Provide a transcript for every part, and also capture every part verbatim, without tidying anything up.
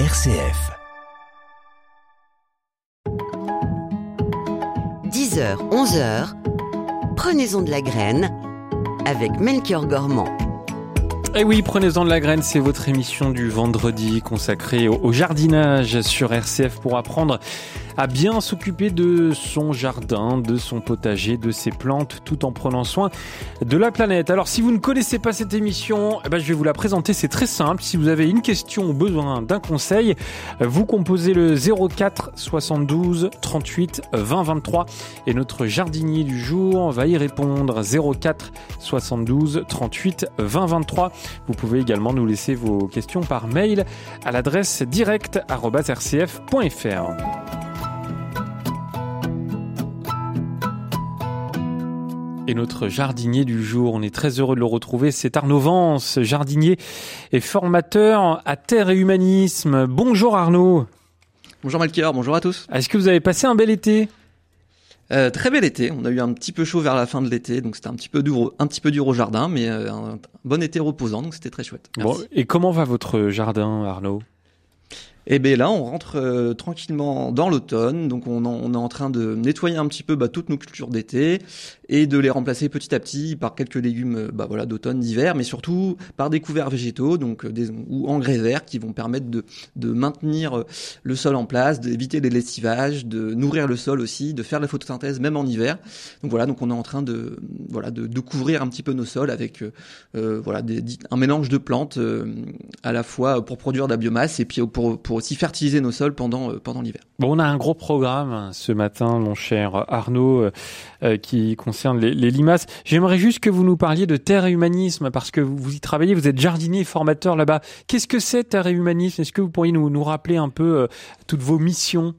R C F. dix heures, onze heures, prenez-en de la graine avec Melchior Gormand. Et oui, prenez-en de la graine, c'est votre émission du vendredi consacrée au jardinage sur R C F pour apprendre à bien s'occuper de son jardin, de son potager, de ses plantes, tout en prenant soin de la planète. Alors, si vous ne connaissez pas cette émission, eh ben, je vais vous la présenter. C'est très simple. Si vous avez une question ou besoin d'un conseil, vous composez le zéro quatre soixante-douze trente-huit vingt vingt-trois et notre jardinier du jour va y répondre. zéro quatre soixante-douze trente-huit vingt vingt-trois. Vous pouvez également nous laisser vos questions par mail à l'adresse direct arobase r c f point f r. Et notre jardinier du jour, on est très heureux de le retrouver, c'est Arnaud Vens, jardinier et formateur à Terre et Humanisme. Bonjour Arnaud. Bonjour Melchior, bonjour à tous. Est-ce que vous avez passé un bel été ? Euh, très bel été, on a eu un petit peu chaud vers la fin de l'été, donc c'était un petit peu dur, un petit peu dur au jardin, mais un bon été reposant, donc c'était très chouette. Merci. Bon, et comment va votre jardin Arnaud ? Et eh bien là, on rentre euh, tranquillement dans l'automne, donc on, en, on est en train de nettoyer un petit peu bah, toutes nos cultures d'été et de les remplacer petit à petit par quelques légumes bah, voilà, d'automne, d'hiver, mais surtout par des couverts végétaux donc des, ou engrais verts qui vont permettre de, de maintenir le sol en place, d'éviter les lessivages, de nourrir le sol aussi, de faire la photosynthèse même en hiver. Donc voilà, donc on est en train de, voilà, de, de couvrir un petit peu nos sols avec euh, voilà, des, un mélange de plantes euh, à la fois pour produire de la biomasse et puis pour, pour aussi fertiliser nos sols pendant, euh, pendant l'hiver. Bon, on a un gros programme ce matin, mon cher Arnaud, euh, qui concerne les, les limaces. J'aimerais juste que vous nous parliez de Terre et Humanisme, parce que vous, vous y travaillez, vous êtes jardinier et formateur là-bas. Qu'est-ce que c'est Terre et Humanisme ? Est-ce que vous pourriez nous, nous rappeler un peu euh, toutes vos missions ?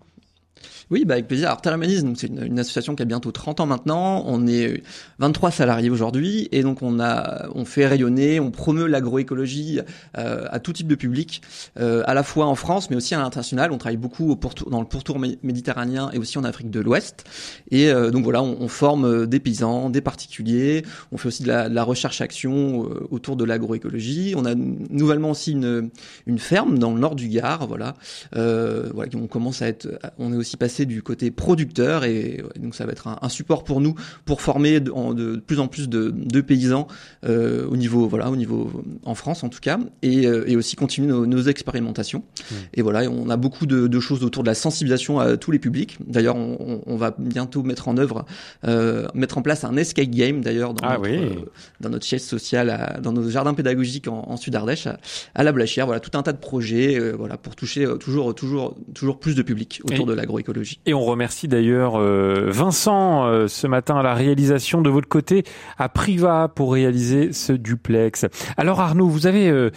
Oui, bah avec plaisir. Alors Terre et Humanisme, donc c'est une, une association qui a bientôt trente ans maintenant. On est vingt-trois salariés aujourd'hui et donc on a, on fait rayonner, on promeut l'agroécologie euh, à tout type de public, euh, à la fois en France mais aussi à l'international. On travaille beaucoup au pourtour, dans le pourtour méditerranéen et aussi en Afrique de l'Ouest. Et euh, donc voilà, on, on forme des paysans, des particuliers. On fait aussi de la, de la recherche-action euh, autour de l'agroécologie. On a nouvellement aussi une, une ferme dans le nord du Gard. Voilà, euh, voilà, on commence à être, on est aussi passé du côté producteur et donc ça va être un, un support pour nous pour former de, de, de plus en plus de, de paysans euh, au niveau voilà au niveau en France en tout cas et, euh, et aussi continuer nos, nos expérimentations. Mmh. Et voilà, on a beaucoup de, de choses autour de la sensibilisation à tous les publics. D'ailleurs, on, on, on va bientôt mettre en œuvre euh, mettre en place un escape game d'ailleurs dans, ah notre, oui. euh, dans notre siège social à, dans nos jardins pédagogiques en, en Sud Ardèche à, à la Blachère. Voilà, tout un tas de projets euh, voilà pour toucher euh, toujours toujours toujours plus de public autour et... de l'agroécologie. Et on remercie d'ailleurs Vincent ce matin à la réalisation de votre côté à Priva pour réaliser ce duplex. Alors Arnaud, vous avez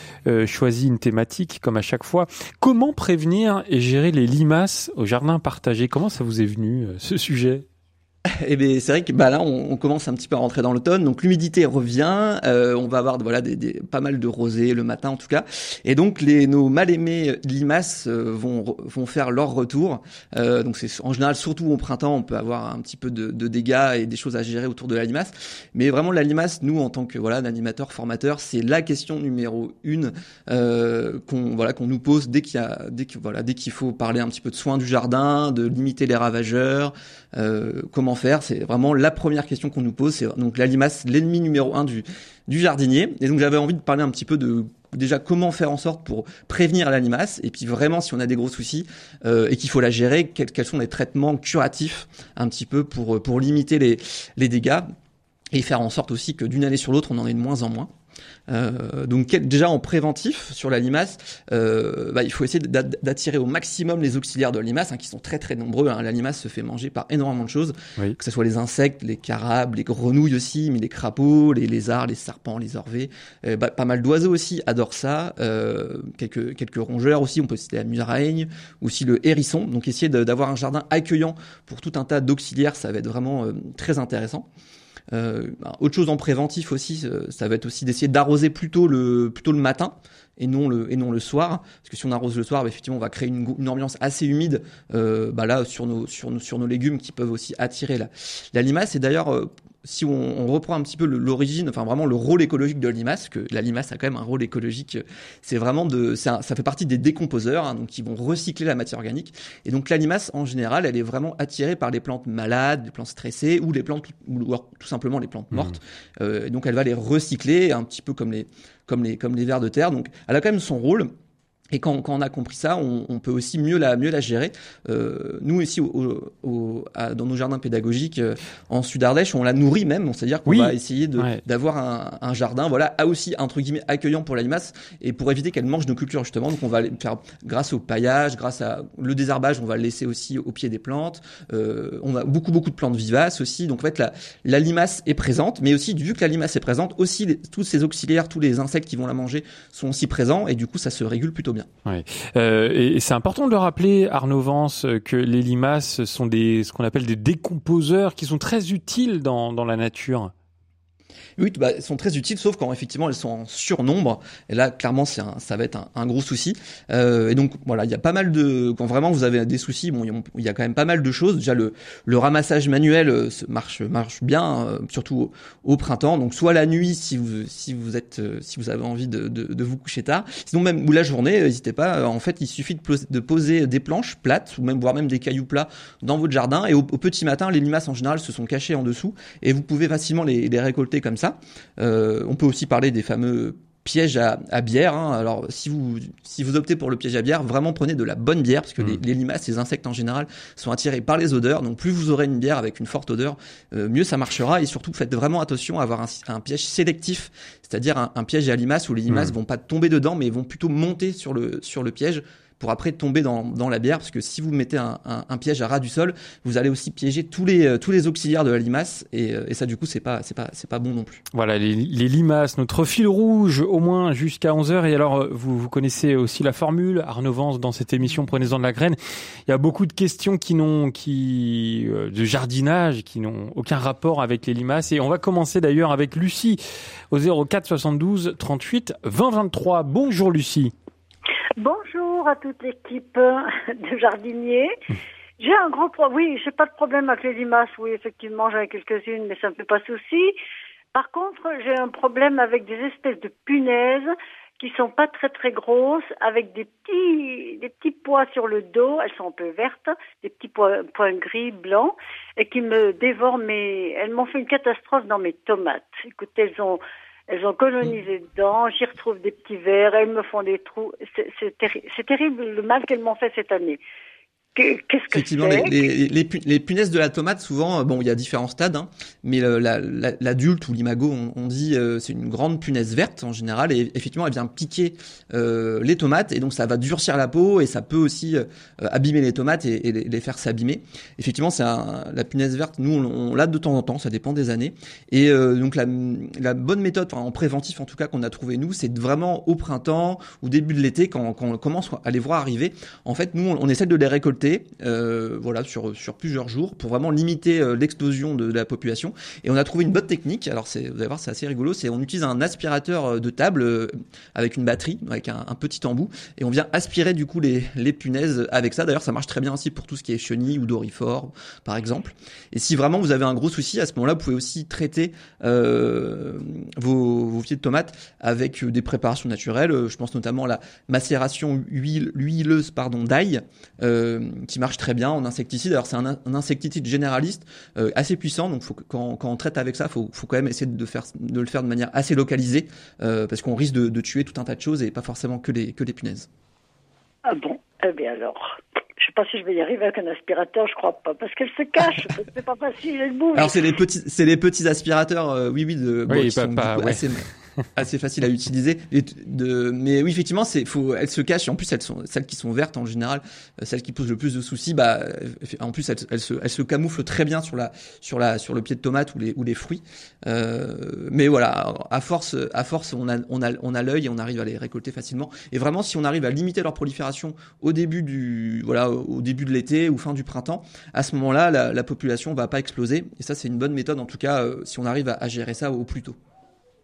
choisi une thématique comme à chaque fois. Comment prévenir et gérer les limaces au jardin partagé ? Comment ça vous est venu ce sujet ? Eh bien, c'est vrai que bah là, on, on commence un petit peu à rentrer dans l'automne, donc l'humidité revient. Euh, on va avoir voilà des, des pas mal de rosées le matin en tout cas, et donc les nos mal aimés limaces euh, vont vont faire leur retour. Euh, donc c'est en général surtout au printemps, on peut avoir un petit peu de, de dégâts et des choses à gérer autour de la limace. Mais vraiment la limace, nous en tant que voilà animateur formateur, c'est la question numéro une euh, qu'on voilà qu'on nous pose dès qu'il y a dès que voilà dès qu'il faut parler un petit peu de soins du jardin, de limiter les ravageurs, euh, comment faire, c'est vraiment la première question qu'on nous pose. C'est donc la limace, l'ennemi numéro un du, du jardinier. Et donc j'avais envie de parler un petit peu de déjà comment faire en sorte pour prévenir la limace et puis vraiment si on a des gros soucis euh, et qu'il faut la gérer, quels, quels sont les traitements curatifs un petit peu pour, pour limiter les, les dégâts et faire en sorte aussi que d'une année sur l'autre on en ait de moins en moins. Euh, donc déjà en préventif sur la limace, euh, bah, il faut essayer d'attirer au maximum les auxiliaires de la limace hein, qui sont très très nombreux hein. La limace se fait manger par énormément de choses, oui. Que ce soit les insectes, les carabes, les grenouilles aussi, mais les crapauds, les lézards, les serpents, les orvées, euh, bah, pas mal d'oiseaux aussi adorent ça, euh, quelques, quelques rongeurs aussi, on peut citer la musaraigne, aussi le hérisson. Donc essayer de, d'avoir un jardin accueillant pour tout un tas d'auxiliaires, ça va être vraiment euh, très intéressant. Euh, autre chose en préventif aussi, ça va être aussi d'essayer d'arroser plutôt le plutôt le matin et non le et non le soir, parce que si on arrose le soir, bah, effectivement, on va créer une, une ambiance assez humide, euh, bah là sur nos sur nos sur nos légumes qui peuvent aussi attirer la la limace. Et d'ailleurs euh, si on, on reprend un petit peu le, l'origine, enfin vraiment le rôle écologique de la limace, que la limace a quand même un rôle écologique, c'est vraiment de, c'est un, ça fait partie des décomposeurs, hein, donc qui vont recycler la matière organique. Et donc la limace, en général, elle est vraiment attirée par les plantes malades, les plantes stressées ou les plantes, ou, ou tout simplement les plantes mortes. Mmh. Euh, et donc elle va les recycler un petit peu comme les, comme les, comme les vers de terre. Donc elle a quand même son rôle. Et quand, quand on a compris ça, on, on peut aussi mieux la, mieux la gérer. Euh, nous, ici, au, au, au, à, dans nos jardins pédagogiques, euh, en Sud Ardèche, on la nourrit même. C'est-à-dire qu'on oui. va essayer de, ouais. d'avoir un, un jardin, voilà, aussi, entre guillemets, accueillant pour la limace et pour éviter qu'elle mange nos cultures, justement. Donc, on va faire, grâce au paillage, grâce à le désherbage, on va le laisser aussi au pied des plantes. Euh, on a beaucoup, beaucoup de plantes vivaces aussi. Donc, en fait, la, la limace est présente, mais aussi, vu que la limace est présente, aussi, les, tous ses auxiliaires, tous les insectes qui vont la manger sont aussi présents et du coup, ça se régule plutôt bien. Oui. Euh, et c'est important de le rappeler, Arnaud Vens, que les limaces sont des, ce qu'on appelle des décomposeurs qui sont très utiles dans, dans la nature. Oui, bah, elles sont très utiles, sauf quand effectivement elles sont en surnombre. Et là, clairement, c'est un, ça va être un, un gros souci. Euh, et donc, voilà, il y a pas mal de, quand vraiment vous avez des soucis, bon, il y, y a quand même pas mal de choses. Déjà, le, le ramassage manuel euh, marche, marche bien, euh, surtout au, au printemps. Donc, soit la nuit, si vous, si vous êtes, euh, si vous avez envie de, de, de vous coucher tard. Sinon, même, ou la journée, n'hésitez pas. Euh, en fait, il suffit de poser, de poser des planches plates, ou même, voire même des cailloux plats dans votre jardin. Et au, au petit matin, les limaces, en général, se sont cachées en dessous. Et vous pouvez facilement les, les récolter comme ça. Euh, on peut aussi parler des fameux pièges à, à bière. Hein. Alors, si vous, si vous optez pour le piège à bière, vraiment prenez de la bonne bière, parce que mmh. les, les limaces, les insectes en général, sont attirés par les odeurs. Donc, plus vous aurez une bière avec une forte odeur, euh, mieux ça marchera. Et surtout, faites vraiment attention à avoir un, un piège sélectif, c'est-à-dire un, un piège à limaces où les limaces mmh. vont pas tomber dedans, mais vont plutôt monter sur le, sur le piège, pour après tomber dans, dans la bière, parce que si vous mettez un, un, un piège à ras du sol, vous allez aussi piéger tous les, tous les auxiliaires de la limace, et, et ça du coup c'est pas, c'est pas, c'est pas bon non plus. Voilà les, les limaces, notre fil rouge au moins jusqu'à onze heures, et alors vous, vous connaissez aussi la formule, Arnaud Vens, dans cette émission Prenez-en de la graine, il y a beaucoup de questions qui n'ont, qui, euh, de jardinage, qui n'ont aucun rapport avec les limaces, et on va commencer d'ailleurs avec Lucie, au zéro quatre soixante-douze trente-huit vingt vingt-trois. Bonjour Lucie. Bonjour à toute l'équipe de jardiniers. J'ai un gros problème. Oui, j'ai pas de problème avec les limaces. Oui, effectivement, j'en ai quelques-unes, mais ça me fait pas souci. Par contre, j'ai un problème avec des espèces de punaises qui sont pas très très grosses, avec des petits des petits pois sur le dos. Elles sont un peu vertes, des petits pois, pois gris, blancs, et qui me dévorent mes. Elles m'ont fait une catastrophe dans mes tomates. Écoutez, elles ont Elles ont colonisé dedans, j'y retrouve des petits vers, elles me font des trous. C'est, c'est, terri- c'est terrible le mal qu'elles m'ont fait cette année. Qu'est-ce que Effectivement, c'est les, les, les, les punaises de la tomate, souvent, bon, il y a différents stades, hein, mais le, la, la, l'adulte ou l'imago, on, on dit, euh, c'est une grande punaise verte en général, et effectivement, elle vient piquer euh, les tomates, et donc ça va durcir la peau, et ça peut aussi euh, abîmer les tomates et, et les, les faire s'abîmer. Effectivement, c'est un, la punaise verte, nous, on, on l'a de temps en temps, ça dépend des années, et euh, donc la, la bonne méthode, enfin, en préventif en tout cas, qu'on a trouvé nous, c'est vraiment au printemps, au début de l'été, quand, quand on commence à les voir arriver, en fait, nous, on, on essaie de les récolter, Euh, voilà, sur, sur plusieurs jours pour vraiment limiter euh, l'explosion de, de la population. Et on a trouvé une bonne technique. Alors, c'est, vous allez voir, c'est assez rigolo. C'est, on utilise un aspirateur de table euh, avec une batterie, avec un, un petit embout, et on vient aspirer du coup les, les punaises avec ça. D'ailleurs, ça marche très bien aussi pour tout ce qui est chenille ou doryphore, par exemple. Et si vraiment vous avez un gros souci, à ce moment-là, vous pouvez aussi traiter euh, vos, vos pieds de tomates avec des préparations naturelles. Je pense notamment à la macération huile, huileuse pardon, d'ail, euh, qui marche très bien en insecticide. Alors c'est un, un insecticide généraliste euh, assez puissant, donc faut que, quand, quand on traite avec ça, faut, faut quand même essayer de, faire, de le faire de manière assez localisée, euh, parce qu'on risque de, de tuer tout un tas de choses et pas forcément que les, que les punaises. Ah bon ? Eh bien alors, je sais pas si je vais y arriver avec un aspirateur, je crois pas, parce qu'elle se cache, c'est pas facile, elle bouge. Alors c'est les petits, c'est les petits aspirateurs, euh, oui oui, de, oui bon, qui sont pas, du coup, ouais. assez... assez facile à utiliser. Et de, mais oui, effectivement, c'est, faut, elles se cachent. En plus, elles sont, celles qui sont vertes, en général, celles qui posent le plus de soucis, bah, en plus, elles, elles se, elles se camouflent très bien sur la, sur la, sur le pied de tomate ou les, ou les fruits. Euh, mais voilà, à force, à force, on a, on a, on a l'œil et on arrive à les récolter facilement. Et vraiment, si on arrive à limiter leur prolifération au début du, voilà, au début de l'été ou fin du printemps, à ce moment-là, la, la population va pas exploser. Et ça, c'est une bonne méthode, en tout cas, si on arrive à, à gérer ça au plus tôt.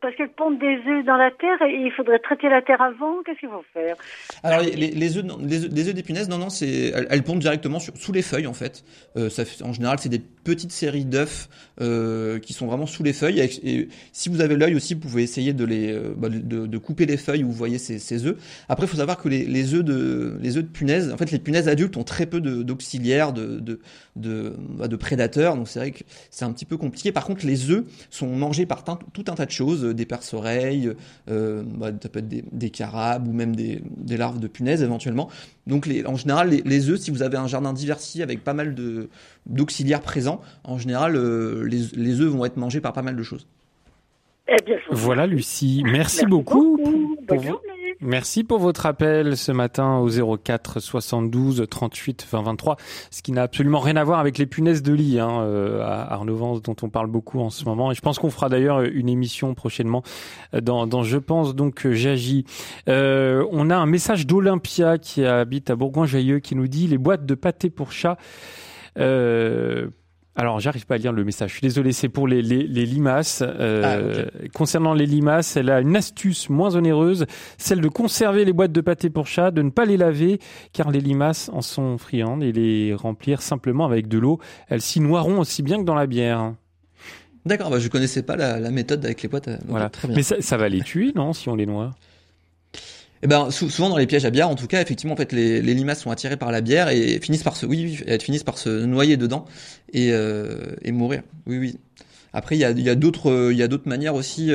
Parce qu'elles pondent des œufs dans la terre et il faudrait traiter la terre avant. Qu'est-ce qu'ils vont faire ? Alors les, les, œufs, non, les, œufs, les œufs des punaises, non, non, c'est elles, elles pondent directement sur, sous les feuilles en fait. Euh, ça, en général, c'est des petite série d'œufs euh, qui sont vraiment sous les feuilles. Et si vous avez l'œil aussi, vous pouvez essayer de, les, euh, de, de couper les feuilles où vous voyez ces, ces œufs. Après, il faut savoir que les, les, œufs de, les œufs de punaises, en fait, les punaises adultes ont très peu de, d'auxiliaires, de, de, de, de prédateurs. Donc, c'est vrai que c'est un petit peu compliqué. Par contre, les œufs sont mangés par teint, tout un tas de choses, des perce-oreilles, euh, bah, ça peut être des, des carabes ou même des, des larves de punaises éventuellement. Donc, les, en général, les, les œufs, si vous avez un jardin diversifié avec pas mal de, d'auxiliaires présents, en général, euh, les, les œufs vont être mangés par pas mal de choses. Eh bien, voilà, Lucie. Merci, merci beaucoup. beaucoup. Pour vo- merci pour votre appel ce matin au zéro quatre soixante-douze trente-huit vingt vingt-trois, ce qui n'a absolument rien à voir avec les punaises de lit, hein, euh, à Arnaud Vens, dont on parle beaucoup en ce moment. Et je pense qu'on fera d'ailleurs une émission prochainement dans, dans Je pense donc j'agis. Euh, on a un message d'Olympia qui habite à Bourgoin-Jallieu qui nous dit « Les boîtes de pâté pour chat euh, » Alors, j'arrive pas à lire le message. Je suis désolé, c'est pour les, les, les limaces. Euh, ah, okay. Concernant les limaces, elle a une astuce moins onéreuse, celle de conserver les boîtes de pâté pour chat, de ne pas les laver, car les limaces en sont friandes, et les remplir simplement avec de l'eau. Elles s'y noieront aussi bien que dans la bière. D'accord, bah je connaissais pas la, la méthode avec les boîtes. Donc voilà. Très bien. Mais ça, ça va les tuer, non, si on les noie? Eh ben, souvent dans les pièges à bière, en tout cas, effectivement, en fait, les, les limaces sont attirées par la bière et finissent par se, oui, elles finissent par se noyer dedans et, euh, et mourir. Oui, oui. Après, il y a, il y a d'autres, il y a d'autres manières aussi.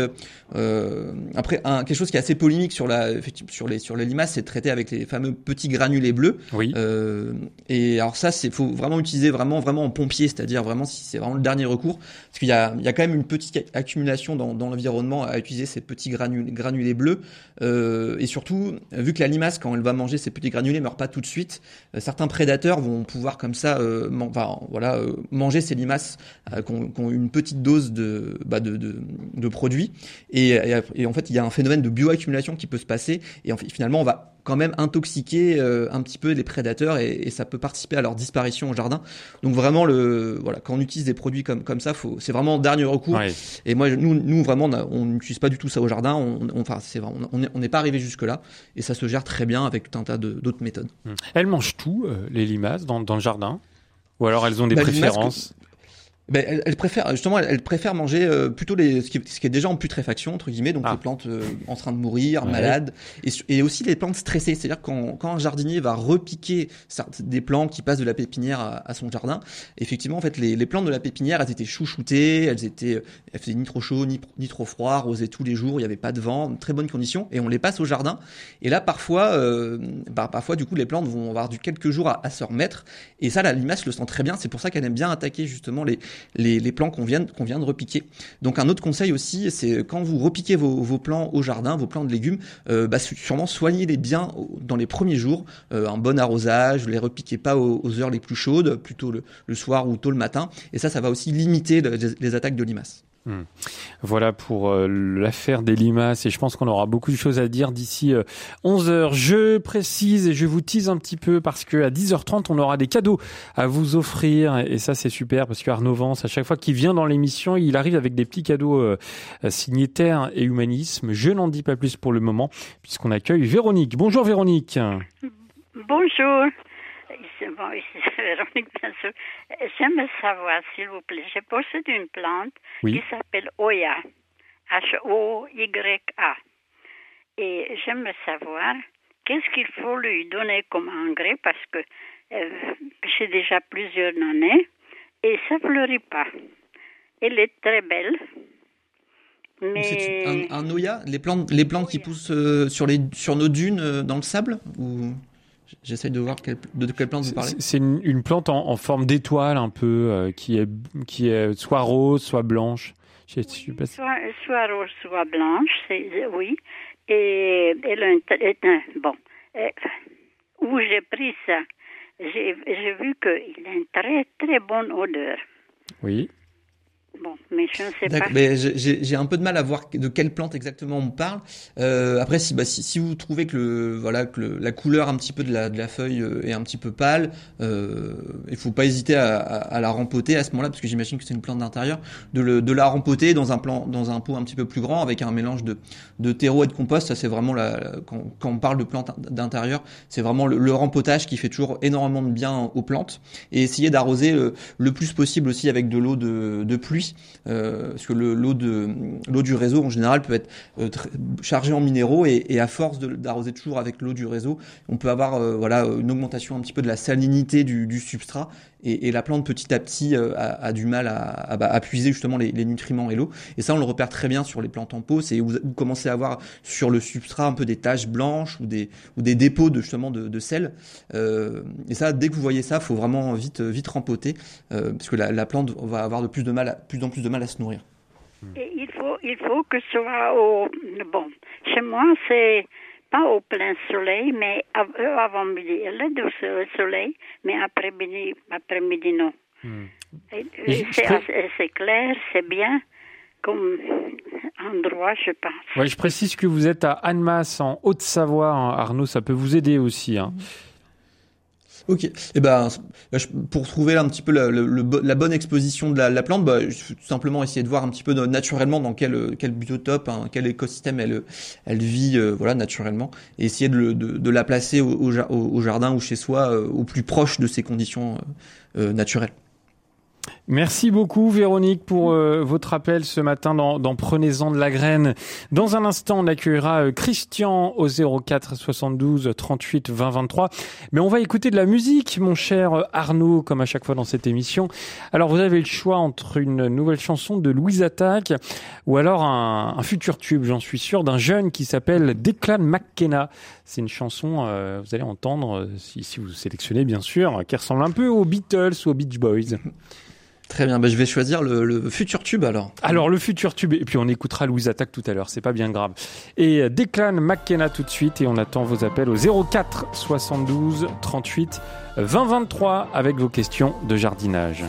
Euh, après, un, quelque chose qui est assez polémique sur la, sur les, sur les limaces, c'est de traiter avec les fameux petits granulés bleus. Oui. Euh, et alors ça, c'est, faut vraiment utiliser vraiment, vraiment en pompier, c'est-à-dire vraiment si c'est vraiment le dernier recours, parce qu'il y a, il y a quand même une petite accumulation dans, dans l'environnement à utiliser ces petits granulés, granulés bleus. Euh, et surtout, vu que la limace, quand elle va manger ces petits granulés, meurt pas tout de suite, euh, certains prédateurs vont pouvoir comme ça, euh, man, enfin voilà, euh, manger ces limaces euh, qui ont, qui ont une petite dose de, bah de, de, de produits et, et, et en fait il y a un phénomène de bioaccumulation qui peut se passer et en fait, finalement on va quand même intoxiquer euh, un petit peu les prédateurs et, et ça peut participer à leur disparition au jardin. Donc vraiment le voilà, quand on utilise des produits comme comme ça, faut, c'est vraiment dernier recours. Ouais. Et moi nous nous vraiment on n'utilise pas du tout ça au jardin. On, on, enfin c'est vrai, on on n'est pas arrivé jusque là et ça se gère très bien avec tout un tas de, d'autres méthodes. Elles mangent tout euh, les limaces dans, dans le jardin ou alors elles ont des bah, préférences? Ben, elle, elle préfère justement, elle, elle préfère manger euh, plutôt les ce qui, ce qui est déjà en putréfaction entre guillemets, donc ah. les plantes euh, en train de mourir, ouais. malades, et, et aussi les plantes stressées. C'est-à-dire quand quand un jardinier va repiquer des plantes qui passent de la pépinière à, à son jardin, effectivement, en fait, les, les plantes de la pépinière, elles étaient chouchoutées, elles étaient, elles faisaient ni trop chaud ni, ni trop froid, arrosées tous les jours, il y avait pas de vent, très bonnes conditions, et on les passe au jardin. Et là, parfois, euh, bah, parfois, du coup, les plantes vont avoir du quelques jours à, à se remettre, et ça, la limace le sent très bien. C'est pour ça qu'elle aime bien attaquer justement les Les, les plants qu'on vient, qu'on vient de repiquer. Donc un autre conseil aussi, c'est quand vous repiquez vos, vos plants au jardin, vos plants de légumes, euh, bah, sûrement soignez-les bien dans les premiers jours, euh, un bon arrosage, ne les repiquez pas aux, aux heures les plus chaudes, plutôt le, le soir ou tôt le matin. Et ça, ça va aussi limiter le, les, les attaques de limaces. Hum. Voilà pour euh, l'affaire des limaces et je pense qu'on aura beaucoup de choses à dire d'ici euh, onze heures. Je précise et je vous tease un petit peu parce qu'à dix heures trente on aura des cadeaux à vous offrir et ça c'est super parce qu'Arnaud Vens à chaque fois qu'il vient dans l'émission il arrive avec des petits cadeaux euh, signés Terre et Humanisme. Je n'en dis pas plus pour le moment puisqu'on accueille Véronique. Bonjour Véronique. Bonjour. Bon, c'est Véronique, bien sûr. J'aime savoir, s'il vous plaît, je possède une plante oui. qui s'appelle Hoya, H O Y A. Et j'aime savoir qu'est-ce qu'il faut lui donner comme engrais, parce que euh, j'ai déjà plusieurs années, et ça ne fleurit pas. Elle est très belle. Mais... C'est un, un Hoya, les plantes, les plantes Hoya. Qui poussent euh, sur, les, sur nos dunes, euh, dans le sable ou... J'essaie de voir quelle, de quelle plante vous parlez. C'est une, une plante en, en forme d'étoile un peu, euh, qui, est, qui est soit rose, soit blanche. Je, je oui, soit, soit rose, soit blanche, c'est, oui. Et elle bon. Et, où j'ai pris ça, j'ai, j'ai vu qu'il a une très, très bonne odeur. Oui. Bon, mais je ne sais D'accord, pas. Mais j'ai, j'ai un peu de mal à voir de quelle plante exactement on parle. Euh, après, si, bah, si, si vous trouvez que, le, voilà, que le, la couleur un petit peu de la, de la feuille est un petit peu pâle, euh, il ne faut pas hésiter à, à, à la rempoter à ce moment-là, parce que j'imagine que c'est une plante d'intérieur, de, le, de la rempoter dans un, plan, dans un pot un petit peu plus grand avec un mélange de, de terreau et de compost. Ça, c'est vraiment, la, la, quand, quand on parle de plante d'intérieur, c'est vraiment le, le rempotage qui fait toujours énormément de bien aux plantes. Et essayer d'arroser le, le plus possible aussi avec de l'eau de, de pluie. Euh, parce que le, l'eau, de, l'eau du réseau en général peut être euh, tr- chargée en minéraux et, et à force de, d'arroser toujours avec l'eau du réseau, on peut avoir euh, voilà, une augmentation un petit peu de la salinité du, du substrat et, et la plante petit à petit euh, a, a du mal à, à, bah, à puiser justement les, les nutriments et l'eau. Et ça, on le repère très bien sur les plantes en pot. C'est où vous commencez à avoir sur le substrat un peu des taches blanches ou des, ou des dépôts de, justement de, de sel. Euh, et ça, dès que vous voyez ça, il faut vraiment vite, vite rempoter euh, parce que la, la plante va avoir de plus de mal à, plus en plus de mal à se nourrir. Et il faut, il faut que ce soit au... Bon, chez moi, c'est pas au plein soleil, mais avant midi. Elle est douce au soleil, mais après-midi, après-midi non. Mm. Et, et c'est, pré... assez, c'est clair, c'est bien comme endroit, je pense. Ouais, je précise que vous êtes à Annemasse, en Haute-Savoie. Hein. Arnaud, ça peut vous aider aussi, hein. Mm. Ok. Eh ben, pour trouver un petit peu la, la, la bonne exposition de la, la plante, bah, je vais tout simplement essayer de voir un petit peu naturellement dans quel, quel biotope, hein, quel écosystème elle, elle vit, euh, voilà, naturellement, et essayer de, de, de la placer au, au, au jardin ou chez soi, euh, au plus proche de ses conditions euh, naturelles. Merci beaucoup Véronique pour euh, votre appel ce matin dans, dans Prenez-en de la graine. Dans un instant, on accueillera euh, Christian au zéro quatre soixante-douze trente-huit vingt vingt-trois. Mais on va écouter de la musique, mon cher Arnaud, comme à chaque fois dans cette émission. Alors vous avez le choix entre une nouvelle chanson de Louise Attaque ou alors un, un futur tube, j'en suis sûr, d'un jeune qui s'appelle Declan McKenna. C'est une chanson, euh, vous allez entendre, si, si vous sélectionnez bien sûr, qui ressemble un peu aux Beatles ou aux Beach Boys. Très bien, bah je vais choisir le, le futur tube alors. Alors le futur tube, et puis on écoutera Louise Attaque tout à l'heure, c'est pas bien grave. Et Declan McKenna tout de suite, et on attend vos appels au zéro quatre soixante-douze trente-huit vingt vingt-trois avec vos questions de jardinage.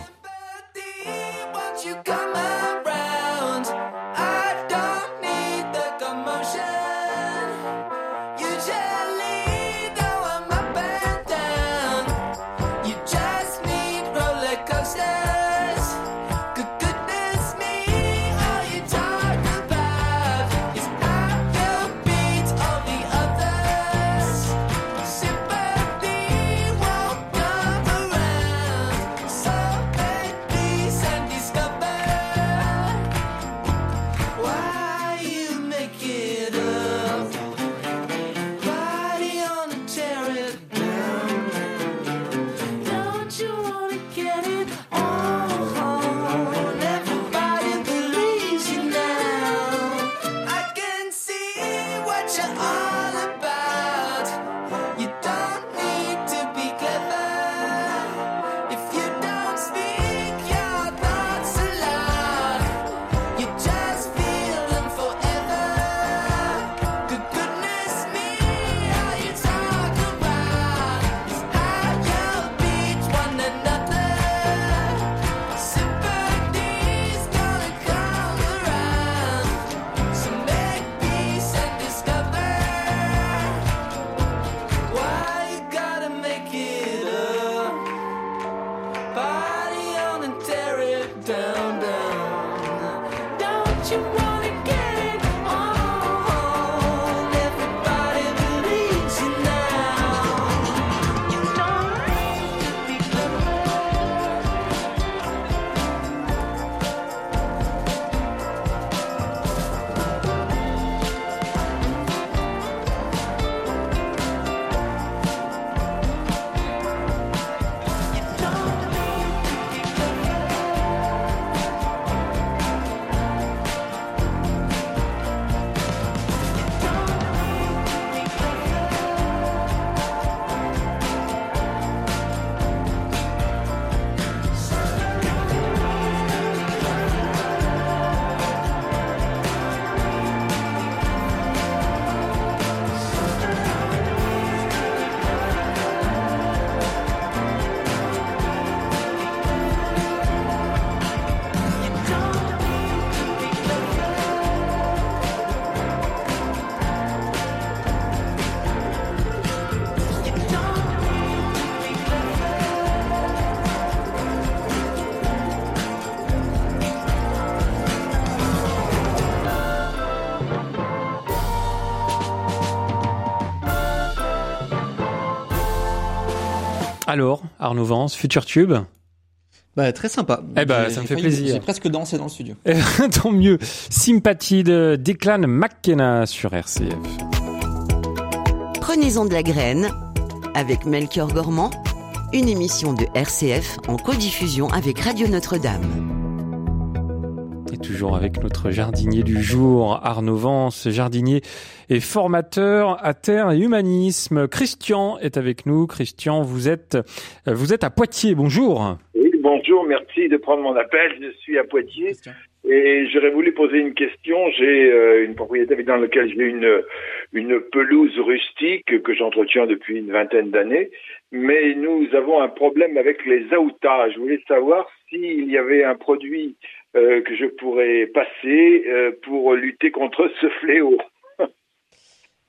Alors, Arnaud Vens, Futur Tube. Bah, très sympa. Eh bah, j'ai, ça j'ai me fait failli, plaisir. J'ai presque dansé dans le studio. Tant mieux. Sympathie de Declan McKenna sur R C F. Prenez-en de la graine avec Melchior Gormand, une émission de R C F en codiffusion avec Radio Notre-Dame. Et toujours avec notre jardinier du jour, Arnaud Vens, jardinier et formateur à Terre et Humanisme. Christian est avec nous. Christian, vous êtes, vous êtes à Poitiers. Bonjour. Oui, bonjour. Merci de prendre mon appel. Je suis à Poitiers. Christian. Et j'aurais voulu poser une question. J'ai euh, une propriété dans laquelle j'ai une, une pelouse rustique que j'entretiens depuis une vingtaine d'années. Mais nous avons un problème avec les autages. Je voulais savoir s'il y avait un produit Euh, que je pourrais passer euh, pour lutter contre ce fléau.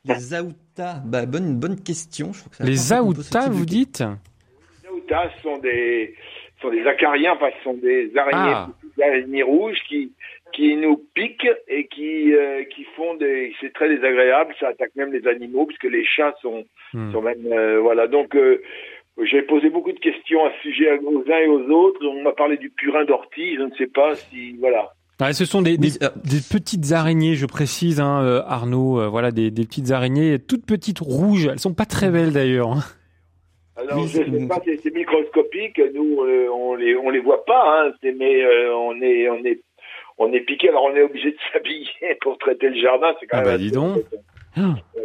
Les aoutas, bah, bonne, bonne question. Je crois que ça les aoutas, vous dites ? Les aoutas sont des, sont des acariens, enfin, sont des araignées, ah. des araignées rouges qui, qui nous piquent et qui, euh, qui font des... C'est très désagréable, ça attaque même les animaux, puisque les chats sont, hmm. sont même... Euh, voilà, donc... Euh, J'ai posé beaucoup de questions à ce sujet aux uns et aux autres. On m'a parlé du purin d'ortie, je ne sais pas si... Voilà. Ah, ce sont des, des, des petites araignées, je précise, hein, euh, Arnaud. Euh, voilà, des, des petites araignées, toutes petites rouges. Elles ne sont pas très belles d'ailleurs. Alors, mais je ne sais pas, c'est, c'est microscopique. Nous, euh, on les, on les voit pas, hein, c'est, mais euh, on est, on est, on est piqué. Alors, on est obligé de s'habiller pour traiter le jardin. C'est quand ah même bah, dis donc.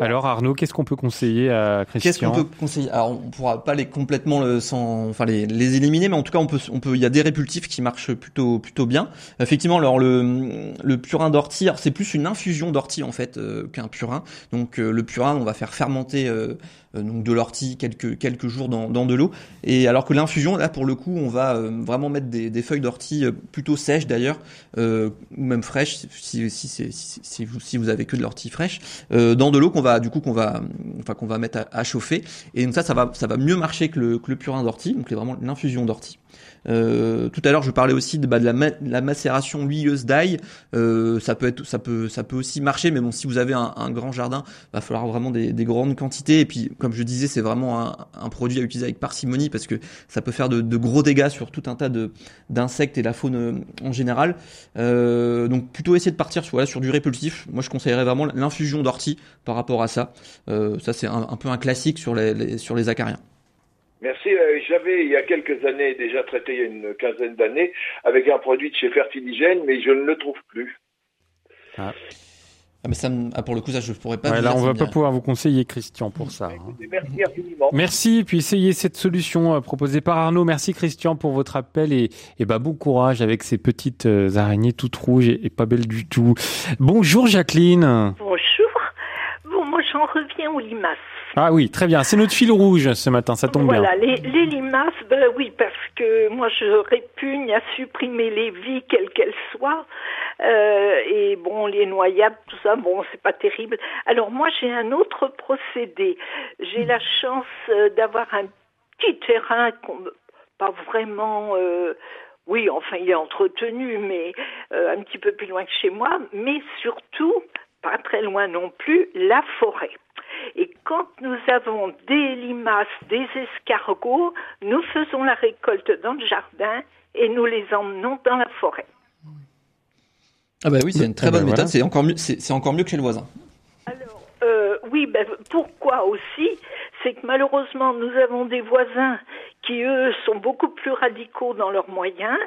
Alors Arnaud, qu'est-ce qu'on peut conseiller à Christian ? Qu'est-ce qu'on peut conseiller ? Alors on pourra pas les complètement le, sans, enfin les, les éliminer, mais en tout cas on peut, on peut, il y a des répulsifs qui marchent plutôt, plutôt bien. Effectivement, alors le, le purin d'ortie, alors c'est plus une infusion d'ortie en fait euh, qu'un purin. Donc euh, le purin, on va faire fermenter euh, euh, donc de l'ortie quelques, quelques jours dans, dans de l'eau. Et alors que l'infusion, là pour le coup, on va euh, vraiment mettre des, des feuilles d'ortie euh, plutôt sèches d'ailleurs, euh, ou même fraîches si, si, si, si, si, vous, si vous avez que de l'ortie fraîche. Euh, dans de l'eau qu'on va du coup qu'on va enfin qu'on va mettre à, à chauffer, et donc ça ça va ça va mieux marcher que le que le purin d'ortie, donc c'est vraiment l'infusion d'ortie. Euh, tout à l'heure je parlais aussi de, bah, de la, ma- la macération huileuse d'ail. Euh, ça peut être ça peut ça peut aussi marcher, mais bon, si vous avez un, un grand jardin, va falloir vraiment des, des grandes quantités, et puis comme je disais, c'est vraiment un, un produit à utiliser avec parcimonie parce que ça peut faire de, de gros dégâts sur tout un tas de d'insectes et la faune en général. Euh, donc plutôt essayer de partir sur, voilà, sur du répulsif. Moi je conseillerais vraiment l'infusion d'ortie par rapport à ça. Euh, ça c'est un, un peu un classique sur les, les sur les acariens. Merci. Euh, j'avais, il y a quelques années, déjà traité, il y a une quinzaine d'années, avec un produit de chez Fertiligène, mais je ne le trouve plus. Ah, ah mais ça me... ah, pour le coup, ça, je ne pourrais pas... Ouais, là, on ne va pas pouvoir vous conseiller, Christian, pour ça. Écoutez, merci infiniment. Merci, puis essayez cette solution proposée par Arnaud. Merci, Christian, pour votre appel, et, et bah, bon courage avec ces petites araignées toutes rouges et, et pas belles du tout. Bonjour, Jacqueline. Bonjour. Bon, moi, j'en reviens aux limaces. Ah oui, très bien. C'est notre fil rouge ce matin, ça tombe voilà, bien. Voilà, les, les limaces, ben oui, parce que moi je répugne à supprimer les vies, quelles qu'elles soient. Euh, et bon, les noyables, tout ça, bon, c'est pas terrible. Alors moi j'ai un autre procédé. J'ai la chance d'avoir un petit terrain, qu'on, pas vraiment... Euh, oui, enfin il est entretenu, mais euh, un petit peu plus loin que chez moi. Mais surtout, pas très loin non plus, la forêt. Et quand nous avons des limaces, des escargots, nous faisons la récolte dans le jardin et nous les emmenons dans la forêt. Ah ben bah oui, c'est une très ah bonne bah méthode, voilà. c'est, encore mieux, c'est, c'est encore mieux que chez le voisin. Alors, euh, oui, ben bah, pourquoi aussi ? C'est que malheureusement, nous avons des voisins qui, eux, sont beaucoup plus radicaux dans leurs moyens,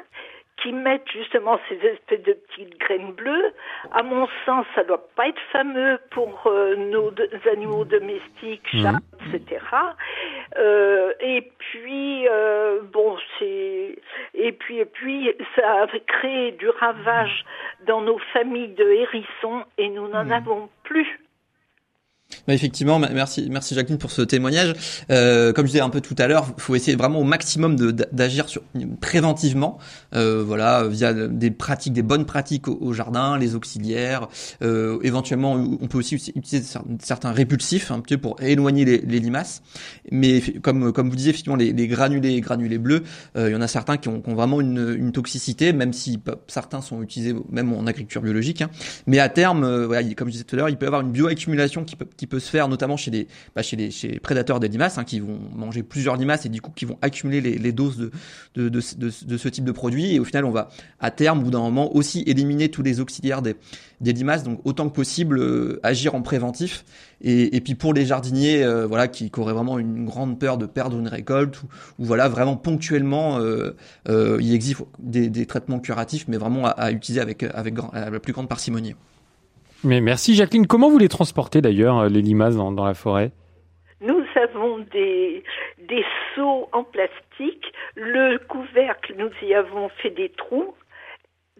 qui mettent justement ces espèces de petites graines bleues. À mon sens, ça doit pas être fameux pour euh, nos de- animaux domestiques, chats, mmh. et cetera. Euh, et puis, euh, bon, c'est et puis et puis, ça a créé du ravage dans nos familles de hérissons et nous n'en mmh. avons plus. Bah effectivement, merci, merci Jacqueline pour ce témoignage. Euh, comme je disais un peu tout à l'heure, faut essayer vraiment au maximum de, d'agir sur, préventivement, euh, voilà, via des pratiques, des bonnes pratiques au, au jardin, les auxiliaires. Euh, éventuellement, on peut aussi utiliser certains répulsifs, un petit peu pour éloigner les, les limaces. Mais comme, comme vous disiez, effectivement, les, les granulés, granulés bleus, euh, il y en a certains qui ont, qui ont vraiment une, une toxicité, même si certains sont utilisés même en agriculture biologique. Hein. Mais à terme, euh, voilà, comme je disais tout à l'heure, il peut y avoir une bioaccumulation qui peut qui peut se faire notamment chez les, bah, chez les, chez les prédateurs des limaces, hein, qui vont manger plusieurs limaces et du coup qui vont accumuler les, les doses de, de, de, de, de ce type de produit. Et au final, on va à terme, au bout d'un moment, aussi éliminer tous les auxiliaires des, des limaces. Donc autant que possible, euh, agir en préventif. Et, et puis pour les jardiniers, euh, voilà, qui, qui auraient vraiment une grande peur de perdre une récolte, ou, ou voilà, vraiment ponctuellement, euh, euh, il existe des, des traitements curatifs, mais vraiment à, à utiliser avec, avec grand, à la plus grande parcimonie. Mais merci Jacqueline. Comment vous les transportez d'ailleurs, les limaces, dans, dans la forêt ? Nous avons des, des seaux en plastique. Le couvercle, nous y avons fait des trous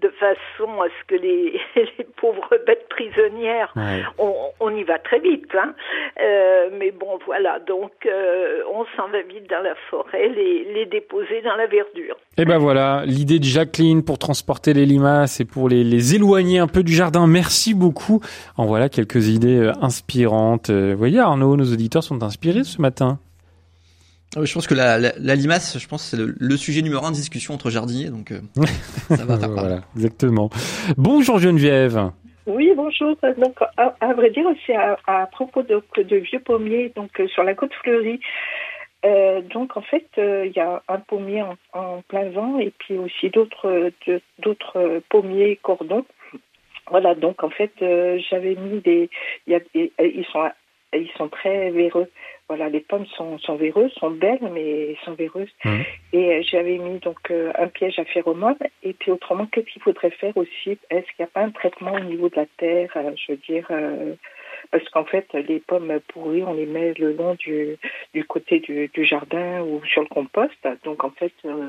de façon à ce que les, les pauvres bêtes prisonnières, ouais. on, on y va très vite. Hein. Euh, mais bon, voilà, donc euh, on s'en va vite dans la forêt, les, les déposer dans la verdure. Et ben voilà, l'idée de Jacqueline pour transporter les limaces et pour les, les éloigner un peu du jardin. Merci beaucoup. En voilà quelques idées inspirantes. Vous voyez Arnaud, nos auditeurs sont inspirés ce matin. Je pense que la, la, la limace, je pense, c'est le, le sujet numéro un de discussion entre jardiniers, donc euh, ça va faire voilà, exactement. Bonjour Geneviève. Oui, bonjour. Donc, à, à vrai dire, c'est à, à propos de, de vieux pommiers, donc euh, sur la Côte Fleurie. Euh, donc, en fait, il euh, y a un pommier en, en plein vent et puis aussi d'autres, euh, de, d'autres euh, pommiers cordons. Voilà. Donc, en fait, euh, j'avais mis des, y a, y, ils sont, ils sont très véreux. Voilà, les pommes sont, sont véreuses, sont belles, mais sont véreuses. Mmh. Et j'avais mis donc euh, un piège à phéromones. Et puis autrement, qu'est-ce qu'il faudrait faire aussi ? Est-ce qu'il n'y a pas un traitement au niveau de la terre ? euh, Je veux dire, euh, parce qu'en fait, les pommes pourries, on les met le long du, du côté du, du jardin ou sur le compost. Donc en fait, euh,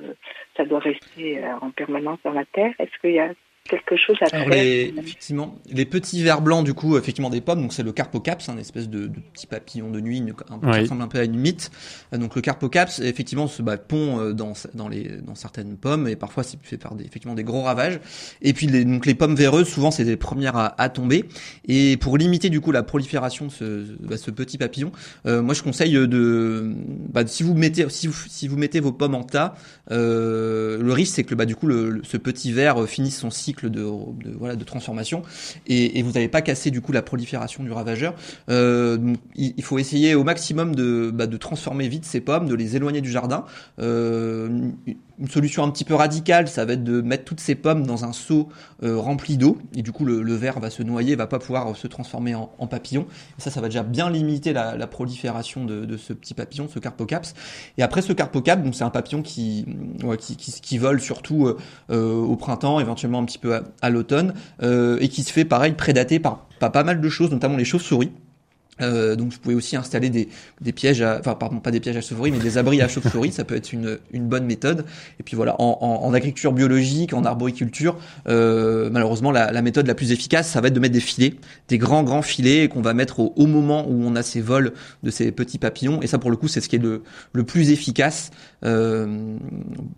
ça doit rester euh, en permanence dans la terre. Est-ce qu'il y a quelque chose à faire. Les, effectivement, les petits vers blancs, du coup, effectivement, des pommes, donc c'est le carpocaps, un espèce de, de petit papillon de nuit, une, un, oui. qui ressemble un peu à une mythe. Donc le carpocaps, effectivement, se bah, pond dans, dans, les, dans certaines pommes, et parfois c'est fait par des, effectivement, des gros ravages. Et puis les, donc, les pommes véreuses, souvent, c'est les premières à, à tomber. Et pour limiter, du coup, la prolifération de ce, bah, ce petit papillon, euh, moi, je conseille de... Bah, si, vous mettez, si, vous, si vous mettez vos pommes en tas, euh, le risque, c'est que bah, du coup, le, le, ce petit ver finisse son cycle de, de, voilà, de transformation et, et vous n'allez pas casser du coup la prolifération du ravageur. Euh, donc, il, il faut essayer au maximum de, bah, de transformer vite ces pommes, de les éloigner du jardin. Euh, une solution un petit peu radicale, ça va être de mettre toutes ces pommes dans un seau euh, rempli d'eau et du coup le, le ver va se noyer, va pas pouvoir se transformer en, en papillon. Et ça, ça va déjà bien limiter la, la prolifération de, de ce petit papillon, ce carpocaps. Et après ce carpocaps, donc c'est un papillon qui, ouais, qui, qui, qui vole surtout euh, euh, au printemps, éventuellement un petit peu à, à l'automne, euh, et qui se fait pareil prédater par, par pas mal de choses, notamment les chauves-souris. Euh, donc vous pouvez aussi installer des, des pièges, à, enfin pardon, pas des pièges à chauves-souris, mais des abris à chauves-souris, ça peut être une, une bonne méthode. Et puis voilà, en, en, en agriculture biologique, en arboriculture, euh, malheureusement la, la méthode la plus efficace, ça va être de mettre des filets, des grands grands filets qu'on va mettre au, au moment où on a ces vols de ces petits papillons. Et ça pour le coup, c'est ce qui est le, le plus efficace euh,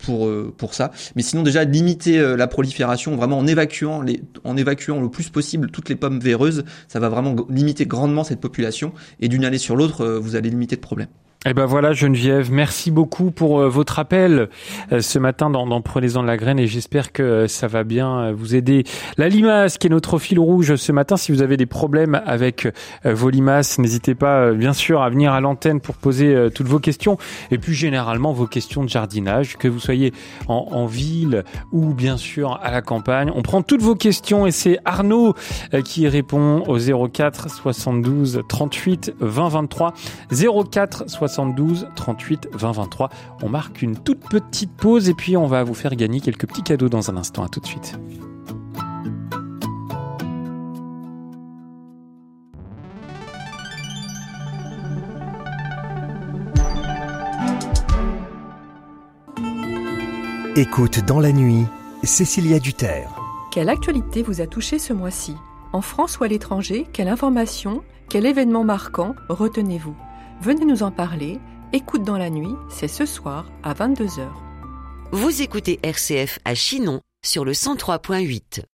pour pour ça. Mais sinon déjà limiter la prolifération, vraiment en évacuant les, en évacuant le plus possible toutes les pommes véreuses, ça va vraiment limiter grandement cette population. Et d'une année sur l'autre, vous allez limiter le problème. Eh ben voilà Geneviève, merci beaucoup pour euh, votre appel euh, ce matin dans, dans Prenez-en de la graine et j'espère que euh, ça va bien euh, vous aider. La limace qui est notre fil rouge ce matin, si vous avez des problèmes avec euh, vos limaces, n'hésitez pas euh, bien sûr à venir à l'antenne pour poser euh, toutes vos questions et plus généralement vos questions de jardinage, que vous soyez en, en ville ou bien sûr à la campagne. On prend toutes vos questions et c'est Arnaud euh, qui répond au zéro quatre soixante-douze trente-huit vingt vingt-trois zéro quatre soixante-douze trente-huit vingt vingt-trois. On marque une toute petite pause et puis on va vous faire gagner quelques petits cadeaux dans un instant. À tout de suite. Écoute dans la nuit, Cécilia Duterre. Quelle actualité vous a touché ce mois-ci ? En France ou à l'étranger, quelle information, quel événement marquant retenez-vous ? Venez nous en parler. Écoute dans la nuit, c'est ce soir à vingt-deux heures. Vous écoutez R C F à Chinon sur le cent trois virgule huit.